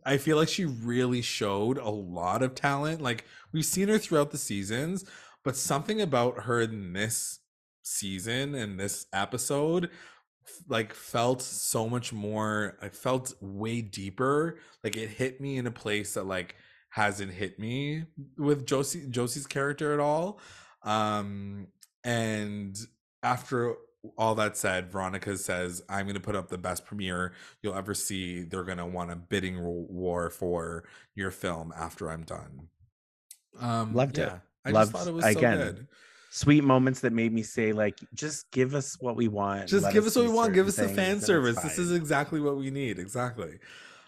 I feel like she really showed a lot of talent. Like, we've seen her throughout the seasons, but something about her in this season and this episode like felt so much more, I felt way deeper. Like, it hit me in a place that like hasn't hit me with Josie's character at all. And after all that said, Veronica says, I'm going to put up the best premiere you'll ever see. They're going to want a bidding war for your film after I'm done. Loved it. I just thought it was so good. Sweet moments that made me say, like, just give us what we want. Just give us what we want. Give us the fan service. This is exactly what we need. Exactly.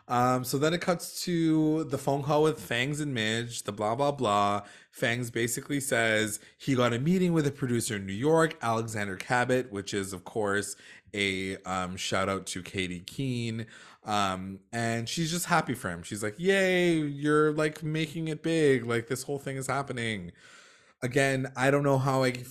So then it cuts to the phone call with Fangs and Midge, the blah, blah, blah. Fangs basically says he got a meeting with a producer in New York, Alexander Cabot, which is, of course, a shout out to Katie Keene. And she's just happy for him. She's like, yay, you're like making it big. Like, this whole thing is happening. Again, I don't know how I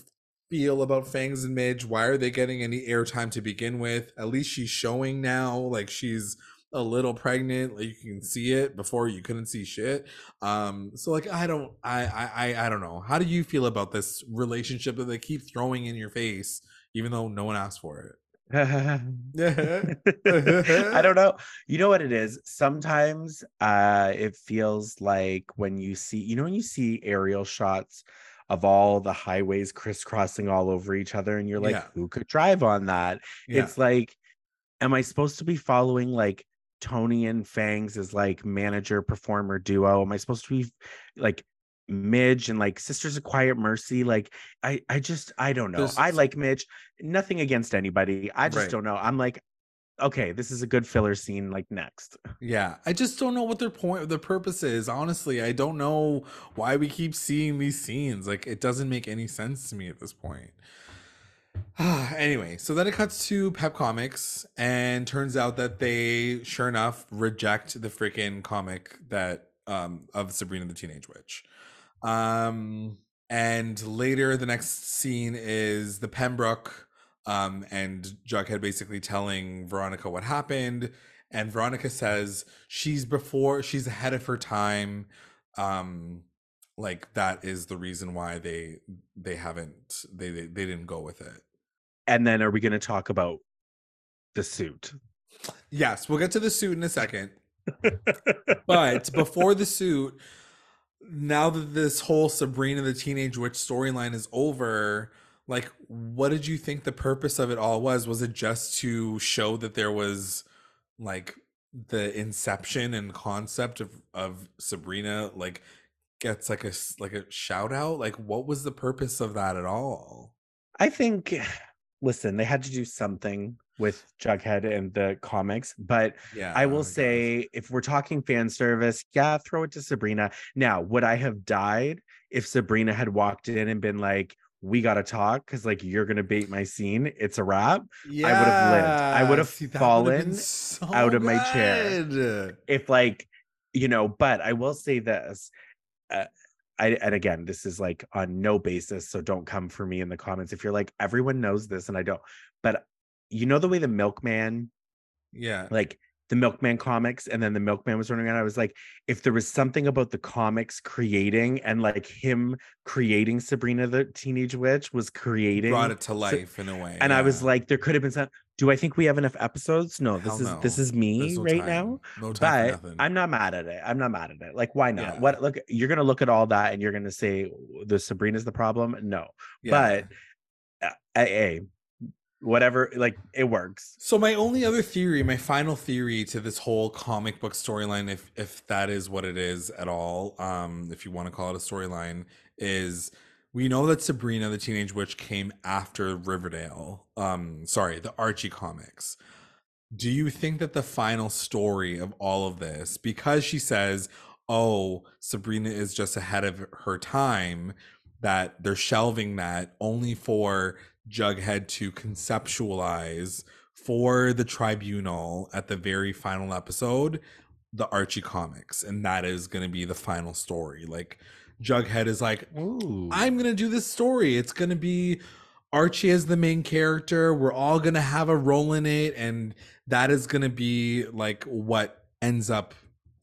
feel about Fangs and Midge. Why are they getting any airtime to begin with? At least she's showing now. Like, she's a little pregnant, like, you can see it. Before, you couldn't see shit. So like, I don't know. How do you feel about this relationship that they keep throwing in your face even though no one asked for it? I don't know. You know what it is, sometimes it feels like when you see, you know, when you see aerial shots of all the highways crisscrossing all over each other, and you're like, who could drive on that? It's like, am I supposed to be following like Tony and Fangs as like manager performer duo? Am I supposed to be like Midge and like Sisters of Quiet Mercy? Like, I don't know. I like Midge, nothing against anybody, I just don't know. I'm like, okay, this is a good filler scene, like, next. Yeah, I just don't know what their purpose is, honestly. I don't know why we keep seeing these scenes. Like, it doesn't make any sense to me at this point. Anyway, so then it cuts to Pep Comics, and turns out that they, sure enough, reject the freaking comic that of Sabrina the Teenage Witch. And later, the next scene is the Pembroke and Jughead basically telling Veronica what happened, and Veronica says she's ahead of her time. Like, that is the reason why they didn't go with it. And then, are we going to talk about the suit? Yes, we'll get to the suit in a second. But before the suit, now that this whole Sabrina the Teenage Witch storyline is over, like, what did you think the purpose of it all was? Was it just to show that there was, like, the inception and concept of Sabrina, like, gets like a shout out? Like, what was the purpose of that at all? I think, listen, they had to do something with Jughead and the comics, but yeah, I will say, if we're talking fan service, yeah, throw it to Sabrina. Now, would I have died if Sabrina had walked in and been like, we gotta talk because, like, you're gonna bait my scene, it's a wrap? Yeah, I would have lived. I would have fallen out of my chair. If, like, you know, but I will say this. And again, this is like on no basis, so don't come for me in the comments if you're like, everyone knows this and I don't. But you know the way the Milkman, yeah, like the Milkman comics, and then the Milkman was running around. I was like, if there was something about the comics creating, and like him creating Sabrina the Teenage Witch was creating, brought it to life in a way. And yeah, I was like, there could have been some. Do I think we have enough episodes? No, this is me right now. No time, but I'm not mad at it. Like, why not? Yeah. What? Look, you're gonna look at all that and you're gonna say the Sabrina's the problem? No, yeah. But whatever, like, it works. So my final theory to this whole comic book storyline, if that is what it is at all, if you want to call it a storyline, is we know that Sabrina the Teenage Witch came after Riverdale, the Archie comics. Do you think that the final story of all of this, because she says, oh, Sabrina is just ahead of her time, that they're shelving that only for Jughead to conceptualize for the tribunal at the very final episode, the Archie comics, and that is going to be the final story? Like, Jughead is like, ooh, I'm going to do this story. It's going to be Archie as the main character. We're all going to have a role in it, and that is going to be like what ends up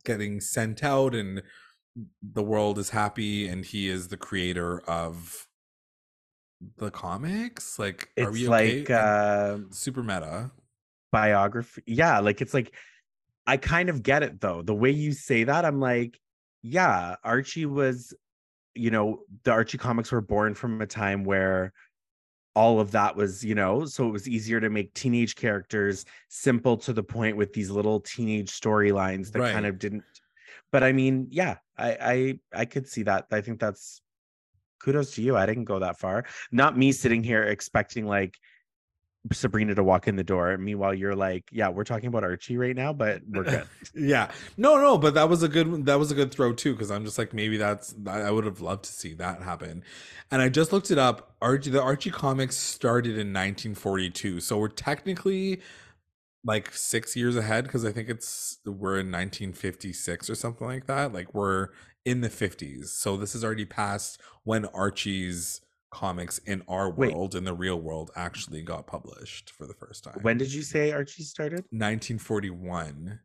getting sent out, and the world is happy, and he is the creator of the comics. Like, it's, are we okay? Like, super meta biography. Yeah, like, it's like, I kind of get it though. The way you say that, I'm like, yeah, Archie was, you know, the Archie comics were born from a time where all of that was, you know, so it was easier to make teenage characters simple to the point with these little teenage storylines that, right, kind of didn't. But I mean, yeah, I could see that. I think that's, kudos to you. I didn't go that far. Not me sitting here expecting like Sabrina to walk in the door. Meanwhile, you're like, yeah, we're talking about Archie right now, but we're good. Yeah, no, but that was a good throw too, because I'm just like, maybe that's, I would have loved to see that happen. And I just looked it up. The Archie comics started in 1942, so we're technically like 6 years ahead, because I think we're in 1956 or something like that. Like, we're in the 50s, so this is already past when Archie's comics in our world, in the real world, actually got published for the first time. When did you say Archie started? 1941.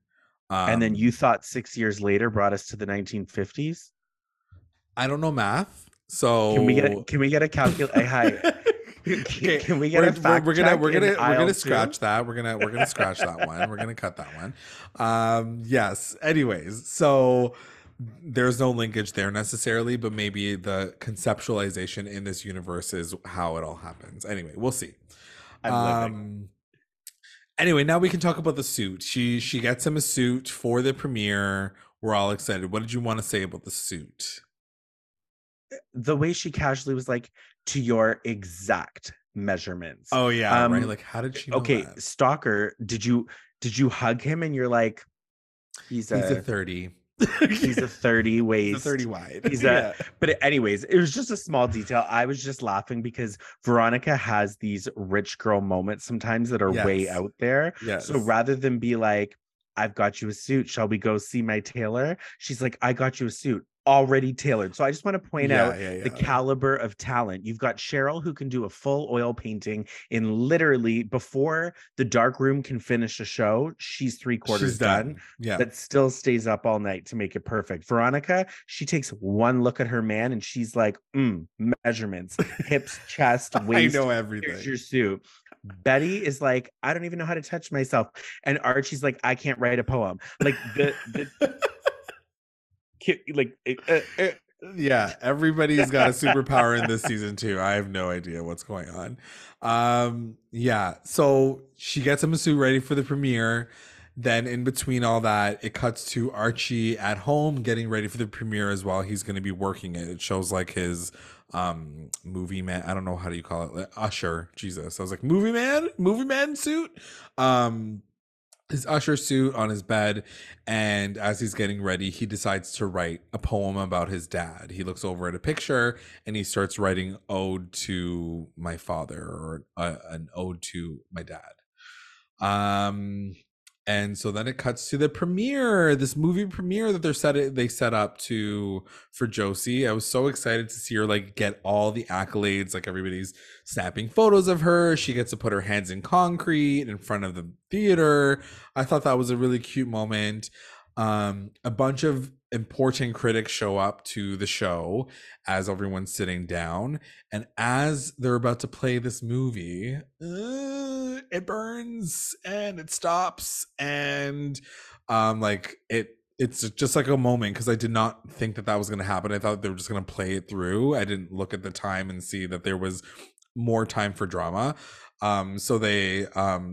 And then you thought 6 years later brought us to the 1950s? I don't know math, so can we get a calculator? Hi. Okay. Can we get we're gonna scratch that. We're gonna scratch that one. We're gonna cut that one. Yes. Anyways, so there's no linkage there necessarily, but maybe the conceptualization in this universe is how it all happens. Anyway, we'll see. I'm living. Anyway, now we can talk about the suit. She gets him a suit for the premiere. We're all excited. What did you want to say about the suit? The way she casually was like, to your exact measurements. Oh yeah, right. Like, how did she know that? Stalker, did you hug him and you're like, he's a 30. He's a 30 waist. He's a 30 wide. But anyways, it was just a small detail. I was just laughing because Veronica has these rich girl moments sometimes that are way out there. Yes. So rather than be like, I've got you a suit, shall we go see my tailor? She's like, I got you a suit already tailored. So I just want to point out the caliber of talent. You've got Cheryl, who can do a full oil painting in literally before the dark room can finish a show. She's three-quarters done. Yeah, but still stays up all night to make it perfect. Veronica, she takes one look at her man and she's like, measurements, hips, chest, waist. I know everything. Here's your suit. Betty is like, I don't even know how to touch myself. And Archie's like, I can't write a poem. Like, the Yeah, everybody's got a superpower in this season too. I have no idea what's going on. Yeah, so she gets him a suit ready for the premiere. Then in between all that, it cuts to Archie at home getting ready for the premiere as well. He's going to be working it. It shows like his movie man. I don't know, how do you call it? Like, usher. Jesus. I was like, movie man suit. His usher suit on his bed, and as he's getting ready, he decides to write a poem about his dad. He looks over at a picture and he starts writing "Ode to my father," or an ode to my dad. And so then it cuts to the premiere, this movie premiere that they set up to for Josie. I was so excited to see her like get all the accolades, like everybody's snapping photos of her. She gets to put her hands in concrete in front of the theater. I thought that was a really cute moment. A bunch of important critics show up to the show as everyone's sitting down, and as they're about to play this movie, it burns and it stops, and like it's just like a moment, because I did not think that was going to happen. I thought they were just going to play it through. I didn't look at the time and see that there was more time for drama. So they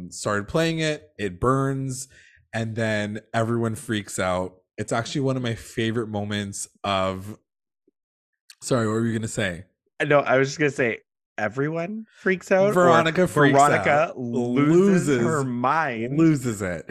started playing it. It burns, and then everyone freaks out. It's actually one of my favorite moments of... Sorry, what were you going to say? No, I was just going to say, everyone freaks out. Veronica freaks out. Veronica loses her mind. Loses it.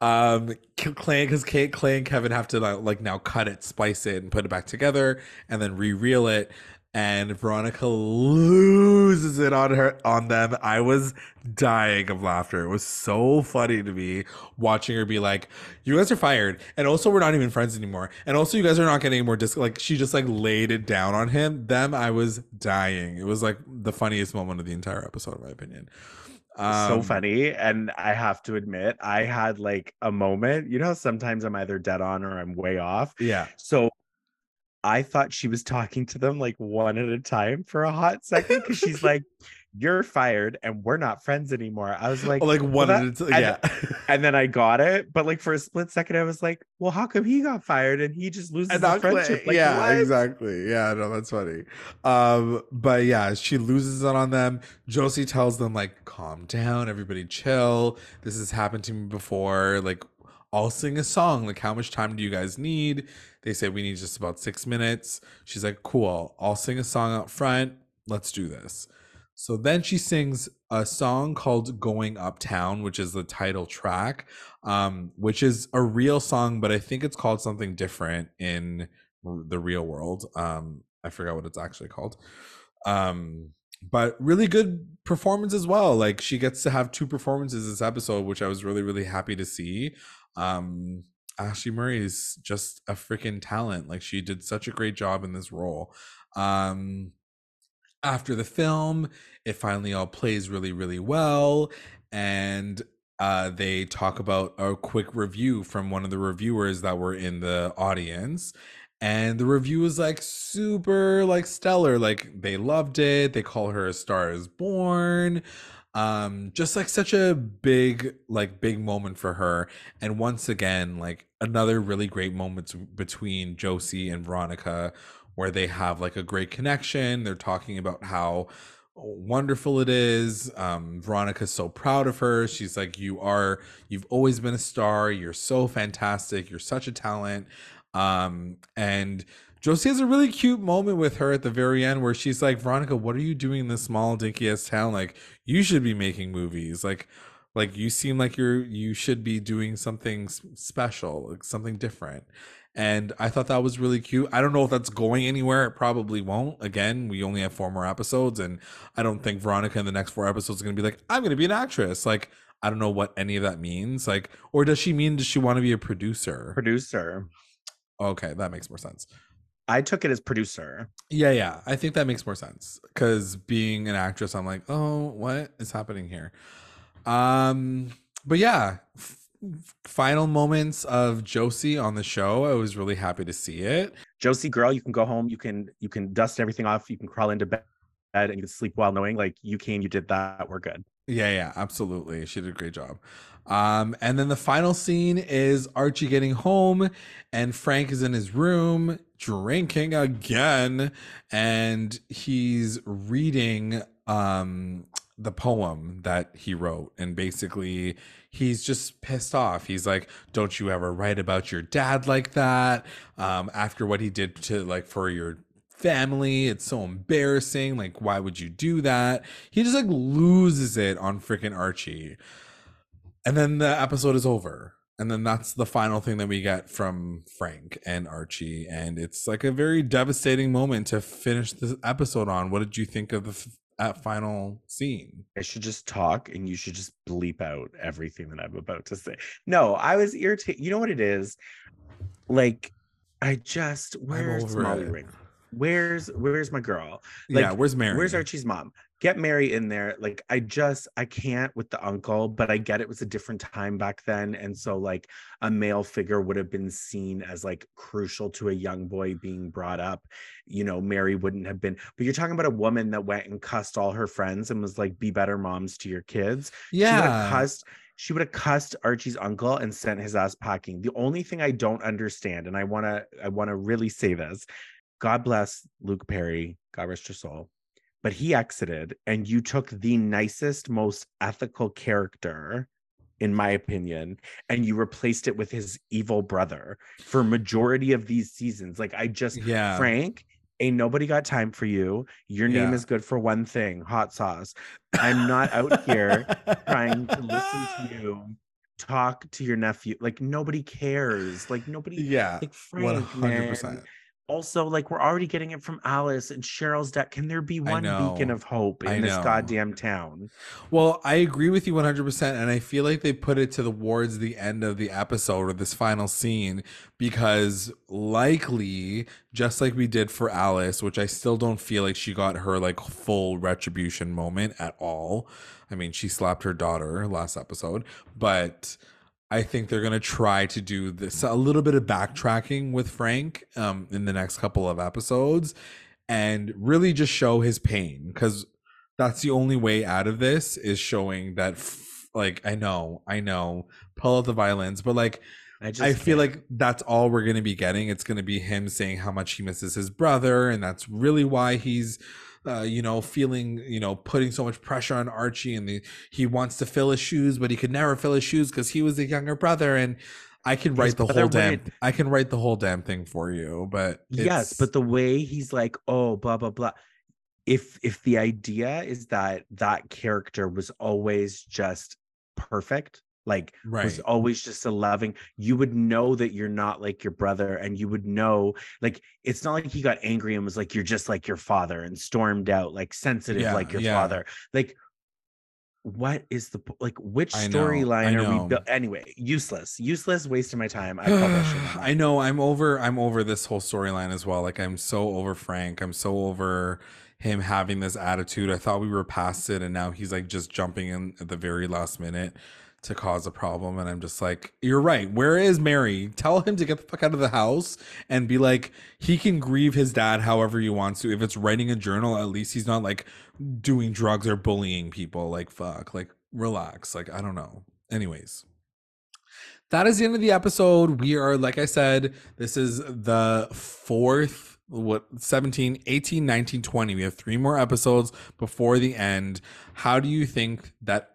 Because Clay and Kevin have to like now cut it, splice it, and put it back together, and then re-reel it. And Veronica loses it on them. I was dying of laughter. It was so funny to me watching her be like, "You guys are fired, and also we're not even friends anymore, and also you guys are not getting any more disc." Like, she just like laid it down on him. I was dying. It was like the funniest moment of the entire episode, in my opinion. So funny. And I have to admit, I had like a moment. You know, sometimes I'm either dead on or I'm way off. Yeah. So I thought she was talking to them like one at a time for a hot second, because she's like, "You're fired and we're not friends anymore." I was like, one at a time. And then I got it. But like for a split second, I was like, well, how come he got fired and he just loses his friendship? Like, yeah, what? Exactly. Yeah, no, that's funny. But yeah, she loses it on them. Josie tells them like, "Calm down, everybody chill. This has happened to me before. Like, I'll sing a song. Like, how much time do you guys need?" They say, "We need just about 6 minutes." She's like, "Cool, I'll sing a song out front. Let's do this." So then she sings a song called "Going Uptown," which is the title track, which is a real song, but I think it's called something different in the real world. I forgot what it's actually called. But really good performance as well. Like, she gets to have two performances this episode, which I was really, really happy to see. Ashley Murray is just a freaking talent. Like, she did such a great job in this role. After the film, it finally all plays really, really well, and they talk about a quick review from one of the reviewers that were in the audience, and the review is like super like stellar. Like, they loved it. They call her a star is born. Just like such a big moment for her. And once again, like another really great moment between Josie and Veronica, where they have like a great connection. They're talking about how wonderful it is. Veronica's so proud of her. She's like, you've always been a star. You're so fantastic. You're such a talent. And Josie has a really cute moment with her at the very end, where she's like, "Veronica, what are you doing in this small dinky ass town? Like, you should be making movies. Like you seem like you should be doing something special, like something different." And I thought that was really cute. I don't know if that's going anywhere. It probably won't. Again, we only have 4 more episodes, and I don't think Veronica in the next 4 episodes is going to be like, "I'm going to be an actress." Like, I don't know what any of that means. Like, or does she want to be a producer? Producer. Okay, that makes more sense. I took it as producer. Yeah. I think that makes more sense, because being an actress, I'm like, oh, what is happening here? But yeah, final moments of Josie on the show. I was really happy to see it. Josie, girl, you can go home. You can dust everything off. You can crawl into bed and you can sleep well, knowing like you did that. We're good. Yeah, absolutely. She did a great job. And then the final scene is Archie getting home, and Frank is in his room drinking again, and he's reading the poem that he wrote, and basically he's just pissed off. He's like, don't you ever write about your dad like that, after what he did to, like, for your family. It's so embarrassing, like, why would you do that? He just, like, loses it on freaking Archie. And then the episode is over, and then that's the final thing that we get from Frank and Archie, and it's like a very devastating moment to finish this episode on. What did you think of the final scene? I should just talk and you should just bleep out everything that I'm about to say. No, I was irritated. You know what it is? Like, where's Molly Ring? Where's my girl? Like, yeah, where's Mary? Where's Archie's mom? Get Mary in there. Like, I can't with the uncle, but I get it was a different time back then. And so, like, a male figure would have been seen as, like, crucial to a young boy being brought up. You know, Mary wouldn't have been. But you're talking about a woman that went and cussed all her friends and was like, be better moms to your kids. Yeah. She would have cussed Archie's uncle and sent his ass packing. The only thing I don't understand, and I want to really say this, God bless Luke Perry, God rest your soul, but he exited, and you took the nicest, most ethical character, in my opinion, and you replaced it with his evil brother for majority of these seasons. Like, Frank, ain't nobody got time for you. Your name is good for one thing, hot sauce. I'm not out here trying to listen to you talk to your nephew. Like, nobody cares. Like, nobody. Yeah. Like, Frank, 100%. Man. Also, like, we're already getting it from Alice and Cheryl's death. Can there be one beacon of hope in this goddamn town? Well, I agree with you 100%. And I feel like they put it towards the end of the episode, or this final scene, because likely, just like we did for Alice, which I still don't feel like she got her, like, full retribution moment at all. I mean, she slapped her daughter last episode, but I think they're going to try to do this a little bit of backtracking with Frank in the next couple of episodes, and really just show his pain, because that's the only way out of this, is showing that, like, I know, pull out the violins, but, like, I feel like that's all we're going to be getting. It's going to be him saying how much he misses his brother, and that's really why he's feeling, putting so much pressure on Archie, and he wants to fill his shoes, but he could never fill his shoes because he was the younger brother. And I can write the whole damn thing for you. But yes, but the way he's like, oh, blah blah blah. If the idea is that character was always just perfect, like, right, was always just a loving, you would know that you're not like your brother, and you would know, like, it's not like he got angry and was like, you're just like your father, and stormed out, like, sensitive, like your father. Like, what is the, like, which storyline are we anyway? Useless waste of my time. I know, I'm over this whole storyline as well. Like, I'm so over Frank, I'm so over him having this attitude. I thought we were past it, and now he's, like, just jumping in at the very last minute to cause a problem. And I'm just like, you're right, where is Mary? Tell him to get the fuck out of the house, and be like, he can grieve his dad however he wants to. If it's writing a journal, at least he's not, like, doing drugs or bullying people. Like, fuck, like, relax. Like, I don't know. Anyways, that is the end of the episode. We are, like I said, this is the fourth, 17, 18, 19, 20. We have 3 more episodes before the end. How do you think that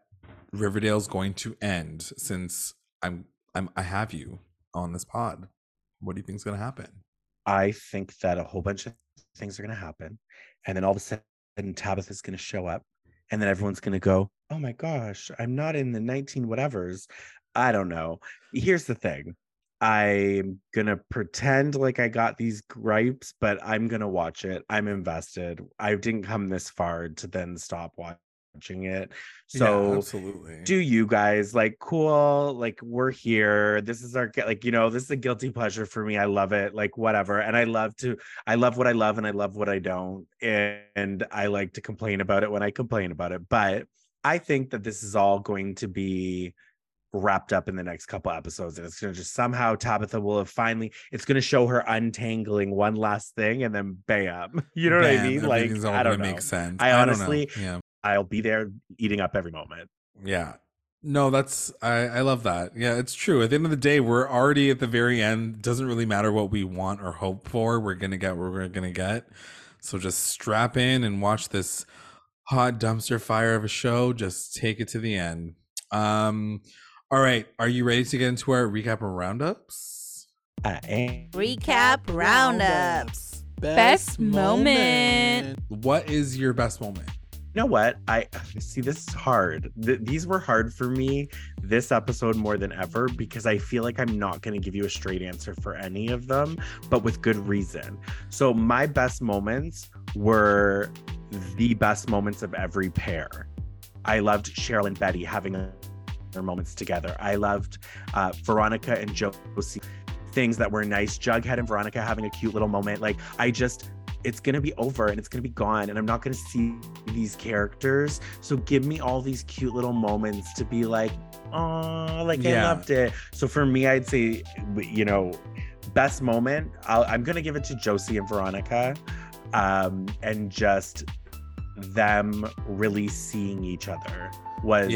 Riverdale's going to end, since I have you on this pod? What do you think is going to happen? I think that a whole bunch of things are going to happen, and then all of a sudden Tabitha's going to show up, and then everyone's going to go, oh my gosh, I'm not in the 19 whatevers. I don't know. Here's the thing, I'm going to pretend like I got these gripes, but I'm going to watch it. I'm invested. I didn't come this far to then stop watching it. So yeah, absolutely. Do you guys, like, cool, like, we're here, this is our, like, this is a guilty pleasure for me. I love it, like, whatever. And I love what I love, and I love what I don't, and I like to complain about it when I complain about it. But I think that this is all going to be wrapped up in the next couple episodes, and it's going to just somehow, Tabitha will have finally, it's going to show her untangling one last thing, and then bam, you know what I mean? Like, I don't know. Make sense. I honestly, I'll be there eating up every moment. Yeah. No, that's, I love that. Yeah, it's true. At the end of the day, we're already at the very end. Doesn't really matter what we want or hope for. We're going to get what we're going to get. So just strap in and watch this hot dumpster fire of a show. Just take it to the end. All right. Are you ready to get into our recap and roundups? I am. Recap roundups. Best moment. What is your best moment? You know what? I see, this is hard. These were hard for me this episode more than ever, because I feel like I'm not going to give you a straight answer for any of them, but with good reason. So my best moments were the best moments of every pair. I loved Cheryl and Betty having their moments together. I loved Veronica and Josie, things that were nice. Jughead and Veronica having a cute little moment. Like, I just... it's going to be over and it's going to be gone and I'm not going to see these characters. So give me all these cute little moments to be like, oh, like, yeah. I loved it. So for me, I'd say, you know, best moment, I'm going to give it to Josie and Veronica, and just them really seeing each other was,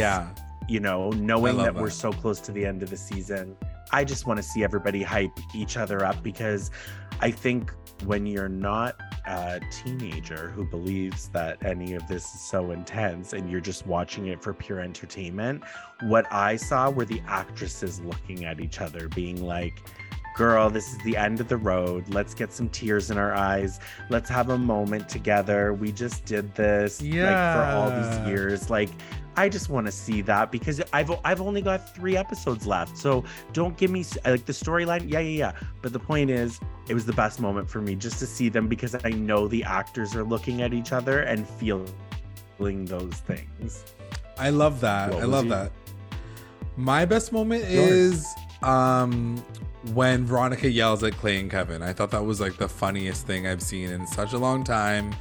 you know, knowing that we're so close to the end of the season. I just want to see everybody hype each other up, because I think when you're not a teenager who believes that any of this is so intense and you're just watching it for pure entertainment, what I saw were the actresses looking at each other being like, girl, this is the end of the road. Let's get some tears in our eyes. Let's have a moment together. We just did this like, for all these years. Like, I just want to see that, because I've only got 3 episodes left. So don't give me like the storyline. Yeah. But the point is, it was the best moment for me just to see them, because I know the actors are looking at each other and feeling those things. I love that. I love that. My best moment is when Veronica yells at Clay and Kevin. I thought that was like the funniest thing I've seen in such a long time.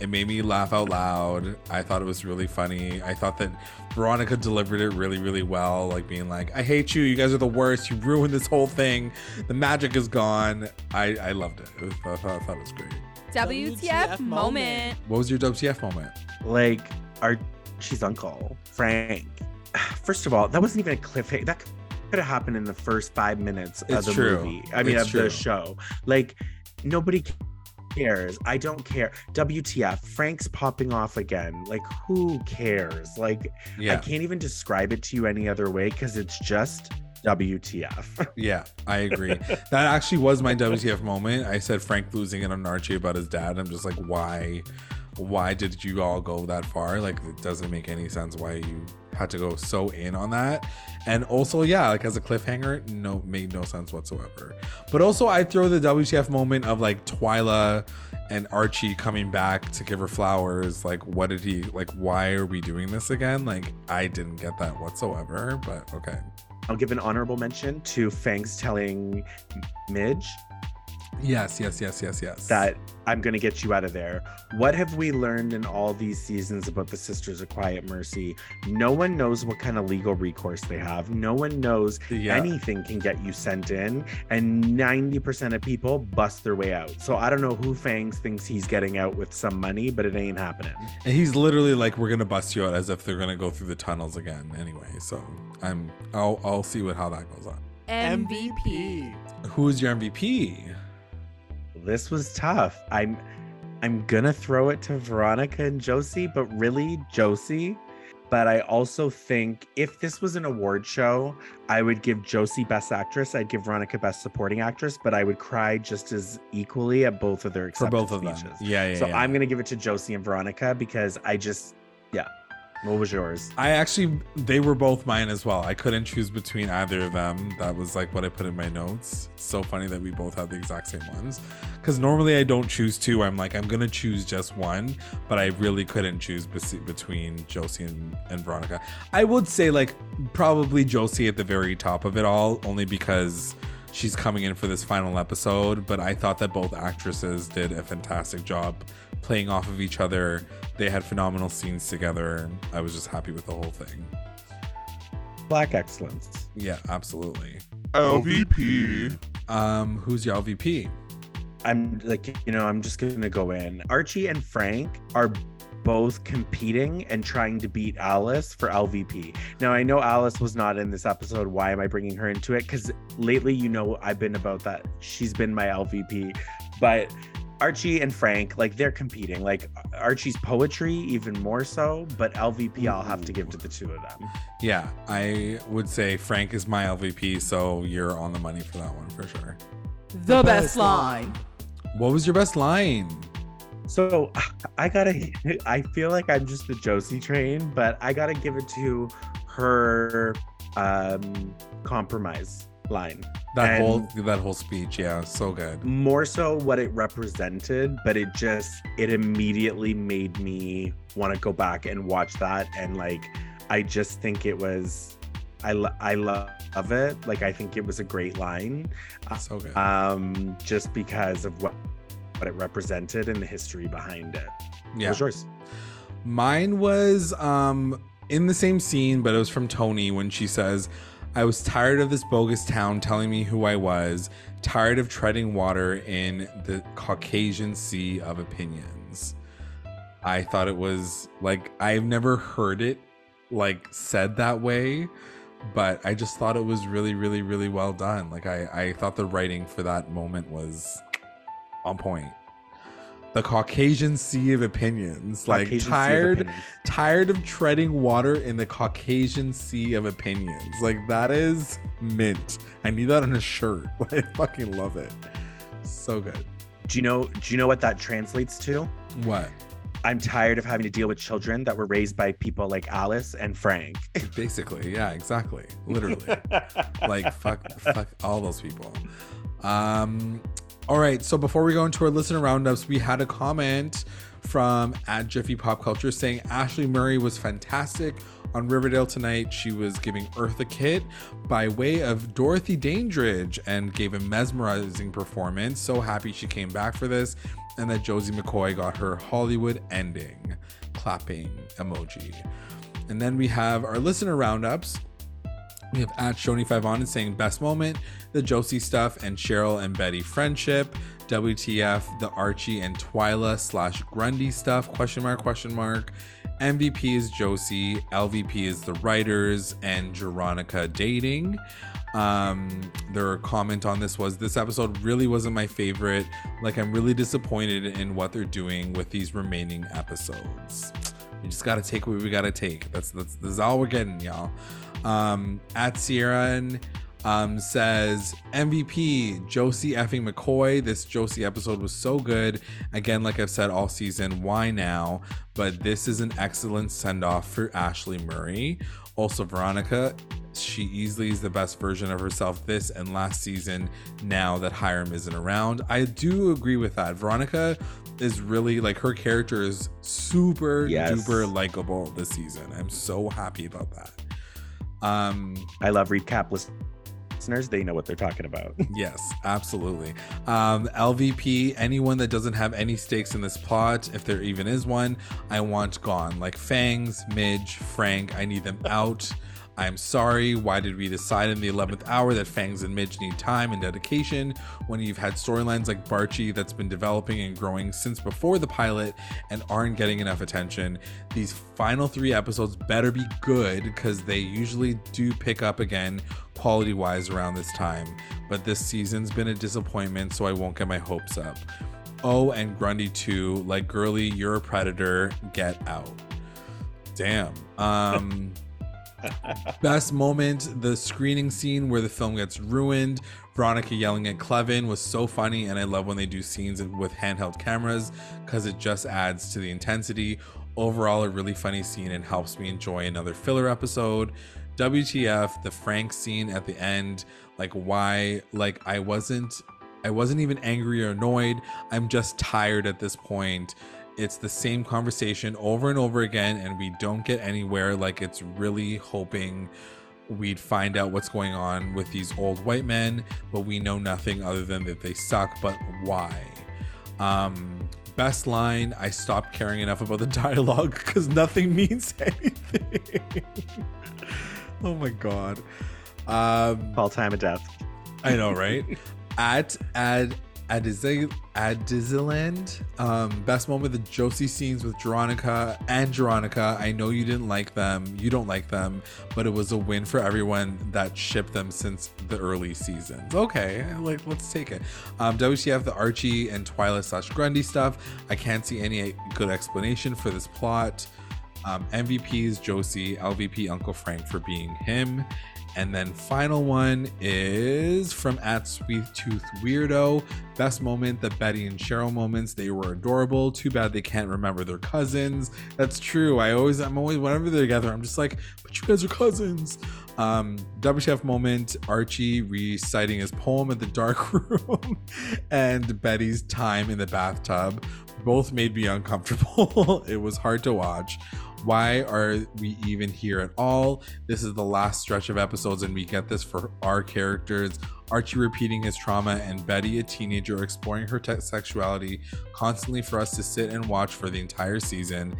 It made me laugh out loud. I thought it was really funny. I thought that Veronica delivered it really, really well, like being like, I hate you. You guys are the worst. You ruined this whole thing. The magic is gone. I loved it. I thought it was great. WTF moment. What was your WTF moment? Like, Archie's uncle, Frank. First of all, that wasn't even a cliffhanger. That could have happened in the first 5 minutes of the movie. I mean, of the show. Like, nobody cares. I don't care. WTF, Frank's popping off again. Like, who cares? Like, I can't even describe it to you any other way, because it's just WTF. Yeah, I agree. That actually was my WTF moment. I said Frank losing it on Archie about his dad. I'm just like, why did you all go that far? Like, it doesn't make any sense why you had to go so in on that. And also, like, as a cliffhanger, made no sense whatsoever. But also, I throw the WTF moment of like Twyla and Archie coming back to give her flowers. Like, what did he, like, why are we doing this again? Like, I didn't get that whatsoever, but okay. I'll give an honorable mention to Fangs telling Midge, Yes. that I'm going to get you out of there. What have we learned in all these seasons about the Sisters of Quiet Mercy? No one knows what kind of legal recourse they have. No one knows anything can get you sent in. And 90% of people bust their way out. So I don't know who Fangs thinks he's getting out with some money, but it ain't happening. And he's literally like, we're going to bust you out, as if they're going to go through the tunnels again anyway. So I'll see how that goes on. MVP. Who's your MVP? This was tough. I'm gonna throw it to Veronica and Josie, but really Josie. But I also think if this was an award show, I would give Josie Best Actress. I'd give Veronica Best Supporting Actress, but I would cry just as equally at both of their acceptance speeches. So I'm gonna give it to Josie and Veronica, because I just, What was yours? They were both mine as well. I couldn't choose between either of them. That was like what I put in my notes. It's so funny that we both had the exact same ones. Because normally I don't choose two. I'm like, I'm going to choose just one. But I really couldn't choose between Josie and Veronica. I would say like probably Josie at the very top of it all, only because she's coming in for this final episode. But I thought that both actresses did a fantastic job playing off of each other. They had phenomenal scenes together. I was just happy with the whole thing. Black excellence. Yeah, absolutely. LVP. Who's your LVP? I'm just gonna go in. Archie and Frank are both competing and trying to beat Alice for LVP. Now, I know Alice was not in this episode. Why am I bringing her into it? Because lately, you know, I've been about that. She's been my LVP. But Archie and Frank, like, they're competing. Like, Archie's poetry even more so, but LVP I'll have to give to the two of them. Yeah, I would say Frank is my LVP, so you're on the money for that one for sure. The best line. What was your best line? So I feel like I'm just the Josie train, but I gotta give it to her compromise line. That whole speech, yeah, so good. More so what it represented, but it immediately made me want to go back and watch that. And like, I just think it was, I love it. Like, I think it was a great line. So good. Just because of what it represented and the history behind it. Yeah. What was yours? Mine was in the same scene, but it was from Tony when she says, "I was tired of this bogus town telling me who I was, tired of treading water in the Caucasian sea of opinions." I thought it was, like, I've never heard it, like, said that way, but I just thought it was really, really, really well done. Like, I thought the writing for that moment was on point. The Caucasian sea of opinions. Like, tired of treading water in the Caucasian sea of opinions. Like, that is mint. I need that on a shirt. I fucking love it. So good. Do you know what that translates to? What? I'm tired of having to deal with children that were raised by people like Alice and Frank. Basically, yeah, exactly. Literally. Like, fuck all those people. All right, so before we go into our listener roundups, we had a comment from @JiffyPopCulture saying Ashley Murray was fantastic on Riverdale tonight. She was giving Eartha Kitt by way of Dorothy Dandridge and gave a mesmerizing performance. So happy she came back for this, and that Josie McCoy got her Hollywood ending. Clapping emoji. And then we have our listener roundups. We have @Shoni5on saying best moment, the Josie stuff and Cheryl and Betty friendship, WTF, the Archie and Twyla / Grundy stuff, ? MVP is Josie, LVP is the writers and Veronica dating. Their comment on this was, this episode really wasn't my favorite. Like, I'm really disappointed in what they're doing with these remaining episodes. We just gotta take what we gotta take. That's this is all we're getting, y'all. @Sierran says MVP Josie effing McCoy. This Josie episode was so good. Again, like I've said all season, why now? But this is an excellent send-off for Ashley Murray. Also Veronica, she easily is the best version of herself this and last season now that Hiram isn't around. I do agree with that. Veronica is really, like, her character is super duper likable this season. I'm so happy about that. I love recap listeners. They know what they're talking about. Yes, absolutely. LVP, anyone that doesn't have any stakes in this plot, if there even is one, I want gone. Like Fangs, Midge, Frank, I need them out. I'm sorry, why did we decide in the 11th hour that Fangs and Midge need time and dedication when you've had storylines like Barchi that's been developing and growing since before the pilot and aren't getting enough attention? These final 3 episodes better be good, because they usually do pick up again quality-wise around this time. But this season's been a disappointment, so I won't get my hopes up. Oh, and Grundy too. Like, girly, you're a predator. Get out. Damn. Best moment, the screening scene where the film gets ruined. Veronica yelling at Kevin was so funny, and I love when they do scenes with handheld cameras because it just adds to the intensity. Overall, a really funny scene and helps me enjoy another filler episode. WTF, the Frank scene at the end. Like, why? Like, I wasn't even angry or annoyed. I'm just tired at this point. It's the same conversation over and over again, and we don't get anywhere. Like, it's really hoping we'd find out what's going on with these old white men, but we know nothing other than that they suck. But why? Best line, I stopped caring enough about the dialogue because nothing means anything. Oh my god. Call time of death. I know, right? At at Disneyland. Best moment, the Josie scenes with Veronica and Veronica. I know you didn't like them. You don't like them, but it was a win for everyone that shipped them since the early seasons. Okay, like, let's take it. WTF, the Archie and Twyla / Grundy stuff. I can't see any good explanation for this plot. MVPs, Josie, LVP, Uncle Frank for being him. And then final one is from @SweetToothWeirdo. Best moment, the Betty and Cheryl moments. They were adorable. Too bad they can't remember their cousins. That's true. I'm always whenever they're together, I'm just like, but you guys are cousins. WTF moment, Archie reciting his poem at the Dark Room and Betty's time in the bathtub. Both made me uncomfortable. It was hard to watch. Why are we even here at all? This is the last stretch of episodes and we get this for our characters. Archie repeating his trauma and Betty, a teenager, exploring her sexuality constantly for us to sit and watch for the entire season.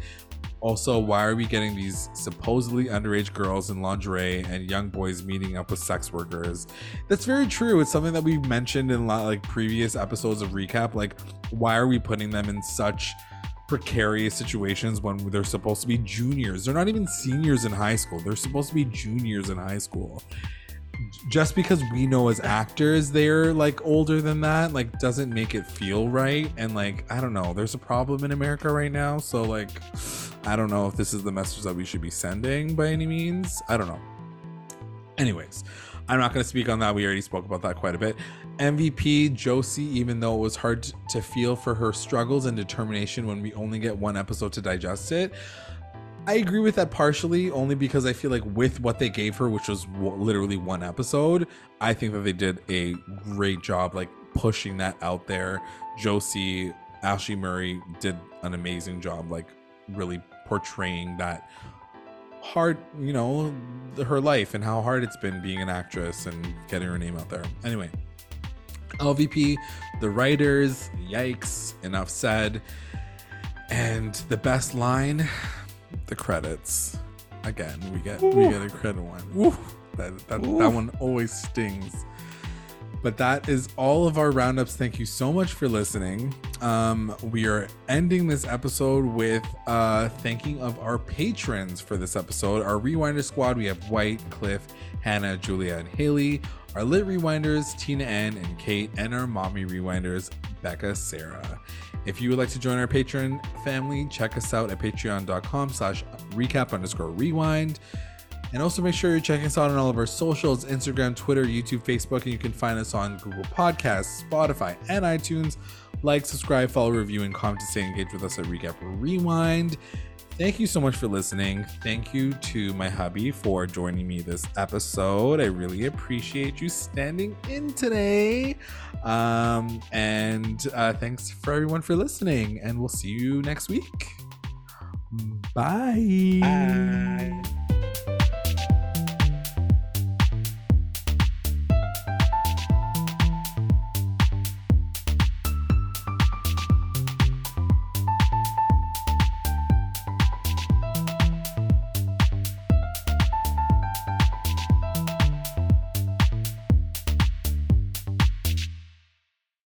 Also, why are we getting these supposedly underage girls in lingerie and young boys meeting up with sex workers? That's very true. It's something that we've mentioned in like previous episodes of Recap. Like, why are we putting them in such precarious situations when they're supposed to be juniors? They're not even seniors in high school. They're supposed to be juniors in high school. Just because we know as actors they're like older than that, like, doesn't make it feel right. And like, I don't know, there's a problem in America right now. So like, I don't know if this is the message that we should be sending by any means. I don't know. Anyways, I'm not going to speak on that. We already spoke about that quite a bit. MVP, Josie, even though it was hard to feel for her struggles and determination when we only get one episode to digest it. I agree with that partially, only because I feel like with what they gave her, which was literally one episode, I think that they did a great job like pushing that out there. Josie, Ashley Murray did an amazing job like really portraying that hard, you know, her life and how hard it's been being an actress and getting her name out there. Anyway, LVP, the writers, yikes, enough said. And the best line, the credits. Again, we get a credit one. Woo. That one always stings. But that is all of our roundups. Thank you so much for listening. We are ending this episode with thanking of our patrons for this episode. Our Rewinder squad, we have White, Cliff, Hannah, Julia, and Haley. Our Lit Rewinders, Tina Ann and Kate. And our Mommy Rewinders, Becca, Sarah. If you would like to join our Patreon family, check us out at patreon.com/recap_rewind. And also make sure you're checking us out on all of our socials, Instagram, Twitter, YouTube, Facebook, and you can find us on Google Podcasts, Spotify, and iTunes. Like, subscribe, follow, review, and comment to stay engaged with us at Recap Rewind. Thank you so much for listening. Thank you to my hubby for joining me this episode. I really appreciate you standing in today. Thanks for everyone for listening, and we'll see you next week. Bye. Bye.